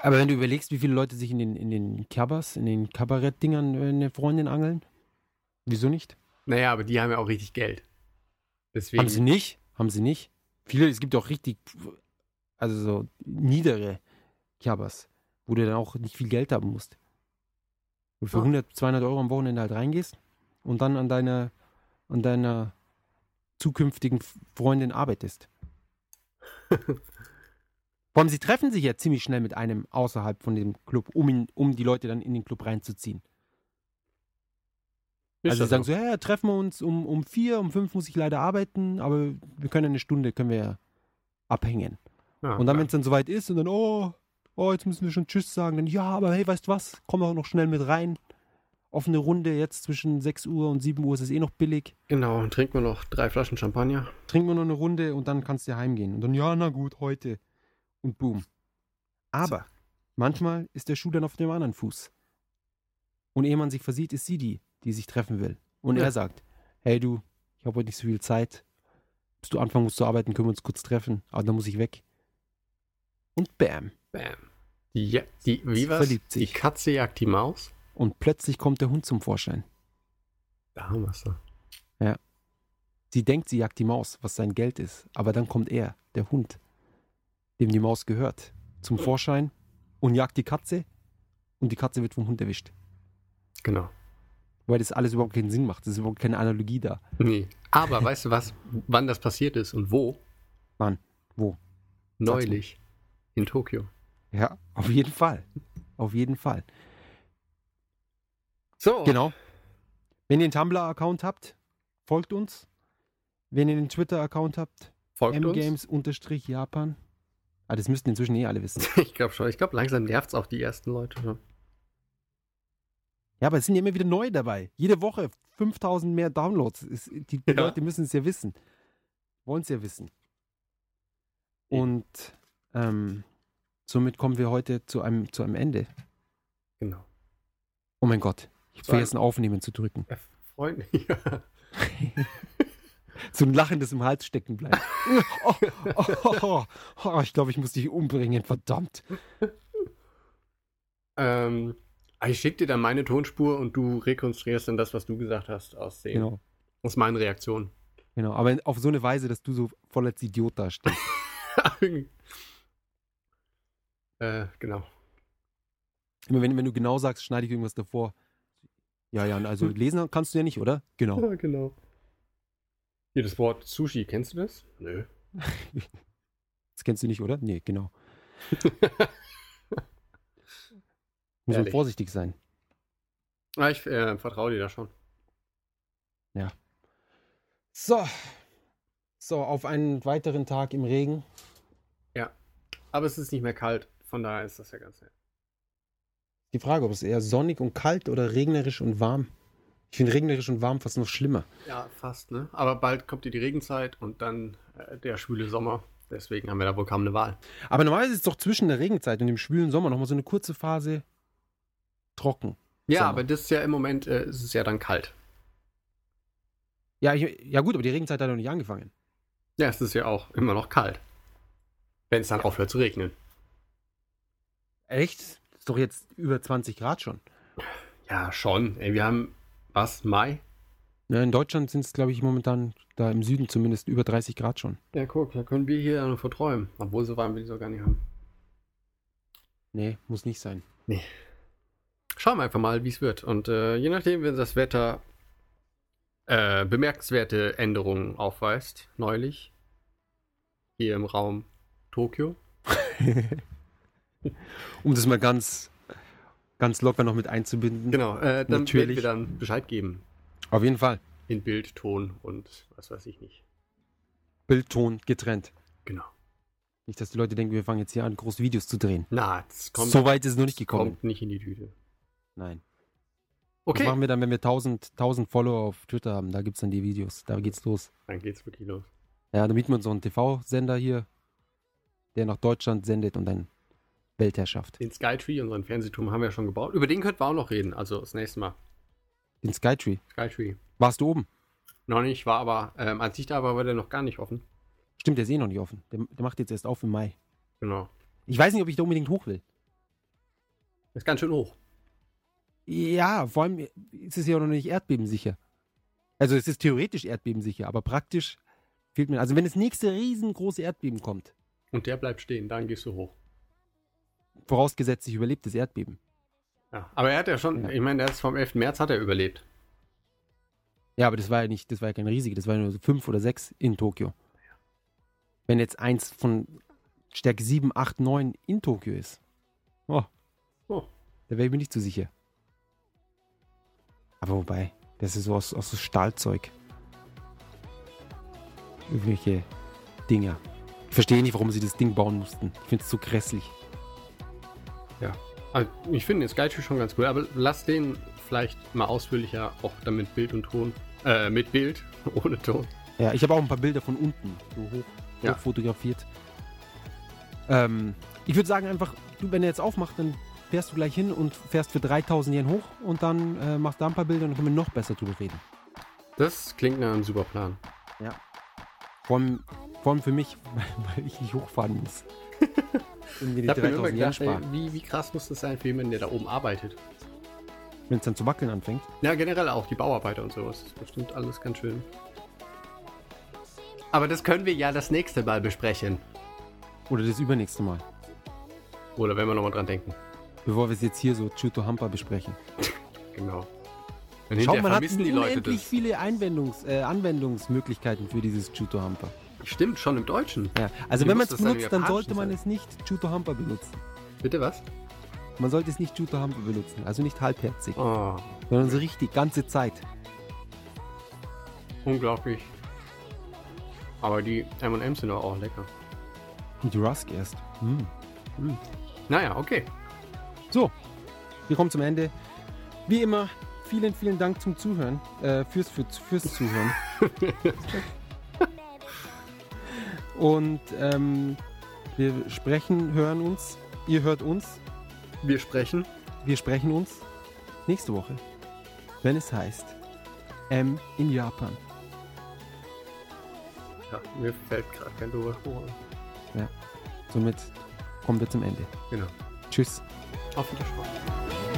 Aber wenn du überlegst, wie viele Leute sich in den, in den Kabas, in den Kabarett-Dingern eine Freundin angeln, wieso nicht? Naja, aber die haben ja auch richtig Geld. Deswegen... Haben sie nicht? Haben sie nicht? Viele, es gibt auch richtig, also so niedere Kabas, wo du dann auch nicht viel Geld haben musst. Wo du für hundert, zweihundert Euro am Wochenende halt reingehst und dann an deiner, an deiner zukünftigen Freundin arbeitest. Vor allem, sie treffen sich ja ziemlich schnell mit einem außerhalb von dem Club, um, ihn, um die Leute dann in den Club reinzuziehen. Ist also sie sagen auch so, ja, hey, treffen wir uns um, um vier, um fünf muss ich leider arbeiten, aber wir können eine Stunde, können wir abhängen. Ja, und dann, wenn es dann soweit ist und dann, oh... Oh, jetzt müssen wir schon Tschüss sagen. Dann, ja, aber hey, weißt du was? Komm auch noch schnell mit rein. Offene Runde jetzt zwischen sechs Uhr und sieben Uhr ist es eh noch billig. Genau, und trinken wir noch drei Flaschen Champagner. Trinken wir noch eine Runde und dann kannst du heimgehen. Und dann, ja, na gut, heute. Und boom. Aber so. Manchmal ist der Schuh dann auf dem anderen Fuß. Und ehe man sich versieht, ist sie die, die sich treffen will. Und ja. Er sagt, hey du, ich habe heute nicht so viel Zeit. Bis du anfangen musst zu arbeiten, können wir uns kurz treffen. Aber dann muss ich weg. Und bam. Bam. Ja, die, wie war's? Verliebt sich. Die Katze jagt die Maus. Und plötzlich kommt der Hund zum Vorschein. Da haben wir's da. Ja. Sie denkt, sie jagt die Maus, was sein Geld ist. Aber dann kommt er, der Hund, dem die Maus gehört, zum Vorschein und jagt die Katze. Und die Katze wird vom Hund erwischt. Genau. Weil das alles überhaupt keinen Sinn macht. Das ist überhaupt keine Analogie da. Nee. Aber weißt du was, wann das passiert ist und wo? Wann? Wo? Neulich. In Tokio. Ja, auf jeden Fall. Auf jeden Fall. So. Genau. Wenn ihr einen Tumblr-Account habt, folgt uns. Wenn ihr einen Twitter-Account habt, folgt uns. mgames-japan. Ah, das müssten inzwischen eh alle wissen. Ich glaube schon. Ich glaube, langsam nervt's auch die ersten Leute. Ne? Ja, aber es sind ja immer wieder neue dabei. Jede Woche fünftausend mehr Downloads. Ist, die ja. Leute müssen es ja wissen. Wollen es ja wissen. Und ähm, somit kommen wir heute zu einem, zu einem Ende. Genau. Oh mein Gott, ich habe vergessen, Aufnehmen zu drücken. Freunde, ja. So ein Lachen, das im Hals stecken bleibt. Oh, oh, oh, oh, oh, ich glaube, ich muss dich umbringen, verdammt. Ähm, ich schicke dir dann meine Tonspur und du rekonstruierst dann das, was du gesagt hast, aus den, genau. aus meinen Reaktionen. Genau, aber auf so eine Weise, dass du so voll als Idiot da stehst. Äh, genau. Immer wenn, wenn du genau sagst, schneide ich irgendwas davor. Ja, ja, also lesen kannst du ja nicht, oder? Genau. Ja, genau. Hier, das Wort Sushi, kennst du das? Nö. Das kennst du nicht, oder? Nee, genau. Muss man vorsichtig sein. Ja, ich äh, vertraue dir da schon. Ja. So. So, auf einen weiteren Tag im Regen. Ja. Aber es ist nicht mehr kalt. Von daher ist das ja ganz nett. Die Frage, ob es eher sonnig und kalt oder regnerisch und warm. Ich finde regnerisch und warm fast noch schlimmer. Ja, fast, ne? Aber bald kommt ja die Regenzeit und dann äh, der schwüle Sommer. Deswegen haben wir da wohl kaum eine Wahl. Aber normalerweise ist es doch zwischen der Regenzeit und dem schwülen Sommer nochmal so eine kurze Phase trocken. Ja, Sommer. Aber das ist ja im Moment, äh, ist es ja dann kalt. Ja, ich, ja gut, aber die Regenzeit hat noch nicht angefangen. Ja, es ist ja auch immer noch kalt. Wenn es dann aufhört zu regnen. Echt? Das ist doch jetzt über zwanzig Grad schon. Ja, schon. Ey, wir haben, was, Mai? Ja, in Deutschland sind es, glaube ich, momentan, da im Süden zumindest, über dreißig Grad schon. Ja, guck, da können wir hier ja nur verträumen. Obwohl, so warm will ich es auch gar nicht haben. Nee, muss nicht sein. Nee. Schauen wir einfach mal, wie es wird. Und äh, je nachdem, wenn das Wetter äh, bemerkenswerte Änderungen aufweist, neulich, hier im Raum Tokio. Um das mal ganz, ganz locker noch mit einzubinden. Genau, äh, dann natürlich. Werden wir dann Bescheid geben. Auf jeden Fall. In Bild, Ton und was weiß ich nicht. Bild, Ton getrennt. Genau. Nicht, dass die Leute denken, wir fangen jetzt hier an, groß Videos zu drehen. Na, das kommt. So weit ist es noch nicht gekommen. Kommt nicht in die Tüte. Nein. Okay. Was machen wir dann, wenn wir tausend Follower auf Twitter haben? Da gibt es dann die Videos. Da geht's los. Dann geht's wirklich los. Ja, damit man so einen T V-Sender hier, der nach Deutschland sendet und dann Weltherrschaft. Den Skytree, unseren Fernsehturm, haben wir ja schon gebaut. Über den könnten wir auch noch reden. Also das nächste Mal. Den Skytree? Skytree. Warst du oben? Noch nicht, war aber, ähm, als ich da war, war der noch gar nicht offen. Stimmt, der ist eh noch nicht offen. Der, der macht jetzt erst auf im Mai. Genau. Ich weiß nicht, ob ich da unbedingt hoch will. Ist ganz schön hoch. Ja, vor allem ist es ja auch noch nicht erdbebensicher. Also es ist theoretisch erdbebensicher, aber praktisch fehlt mir... Also wenn das nächste riesengroße Erdbeben kommt... Und der bleibt stehen, dann gehst du hoch. Vorausgesetzt, ich überlebe das Erdbeben. Ja, aber er hat ja schon, ja. Ich meine, erst vom elften März hat er überlebt. Ja, aber das war ja nicht, das war ja kein riesiges, das waren nur so fünf oder sechs in Tokio. Ja. Wenn jetzt eins von Stärke sieben, acht, neun in Tokio ist, oh, oh. Da wäre ich mir nicht so sicher. Aber wobei, das ist so aus, aus so Stahlzeug. Irgendwelche Dinger. Ich verstehe nicht, warum sie das Ding bauen mussten. Ich finde es so grässlich. Ja. Also ich finde den Skytree schon ganz cool, aber lass den vielleicht mal ausführlicher, auch dann mit Bild und Ton, äh, mit Bild, ohne Ton. Ja, ich habe auch ein paar Bilder von unten, so hoch, ja. Hoch fotografiert. Ähm, ich würde sagen einfach, du, wenn er jetzt aufmacht, dann fährst du gleich hin und fährst für dreitausend Yen hoch und dann äh, machst du da ein paar Bilder und dann können wir noch besser drüber reden. Das klingt nach einem super Plan. Ja, vor allem, vor allem für mich, weil ich nicht hochfahren muss. Die ich habe mir immer gedacht, ey, wie, wie krass muss das sein für jemanden, der da oben arbeitet. Wenn es dann zu wackeln anfängt? Ja, generell auch, die Bauarbeiter und sowas. Das ist bestimmt alles ganz schön. Aber das können wir ja das nächste Mal besprechen. Oder das übernächste Mal. Oder wenn wir nochmal dran denken. Bevor wir es jetzt hier so Chuto Hampa besprechen. Genau. Dann schau, man hat unendlich viele Einwendungs, äh, Anwendungsmöglichkeiten für dieses Chuto Hampa. Stimmt, schon im Deutschen. Ja, also wie wenn man es benutzt, dann sollte man sein. Es nicht Chuto Hampa benutzen. Bitte was? Man sollte es nicht Chuto Hampa benutzen, also nicht halbherzig, oh, sondern so richtig, ganze Zeit. Unglaublich. Aber die M und M's sind doch auch lecker. Und die Rusk erst. Hm. Hm. Naja, okay. So, wir kommen zum Ende. Wie immer, vielen, vielen Dank zum Zuhören, äh, fürs, fürs, fürs Zuhören. Und ähm, wir sprechen, hören uns. Ihr hört uns. Wir sprechen. Wir sprechen uns nächste Woche, wenn es heißt M in Japan. Ja, mir fällt gerade kein dober vor. Ja, somit kommen wir zum Ende. Genau. Tschüss. Auf Wiedersehen.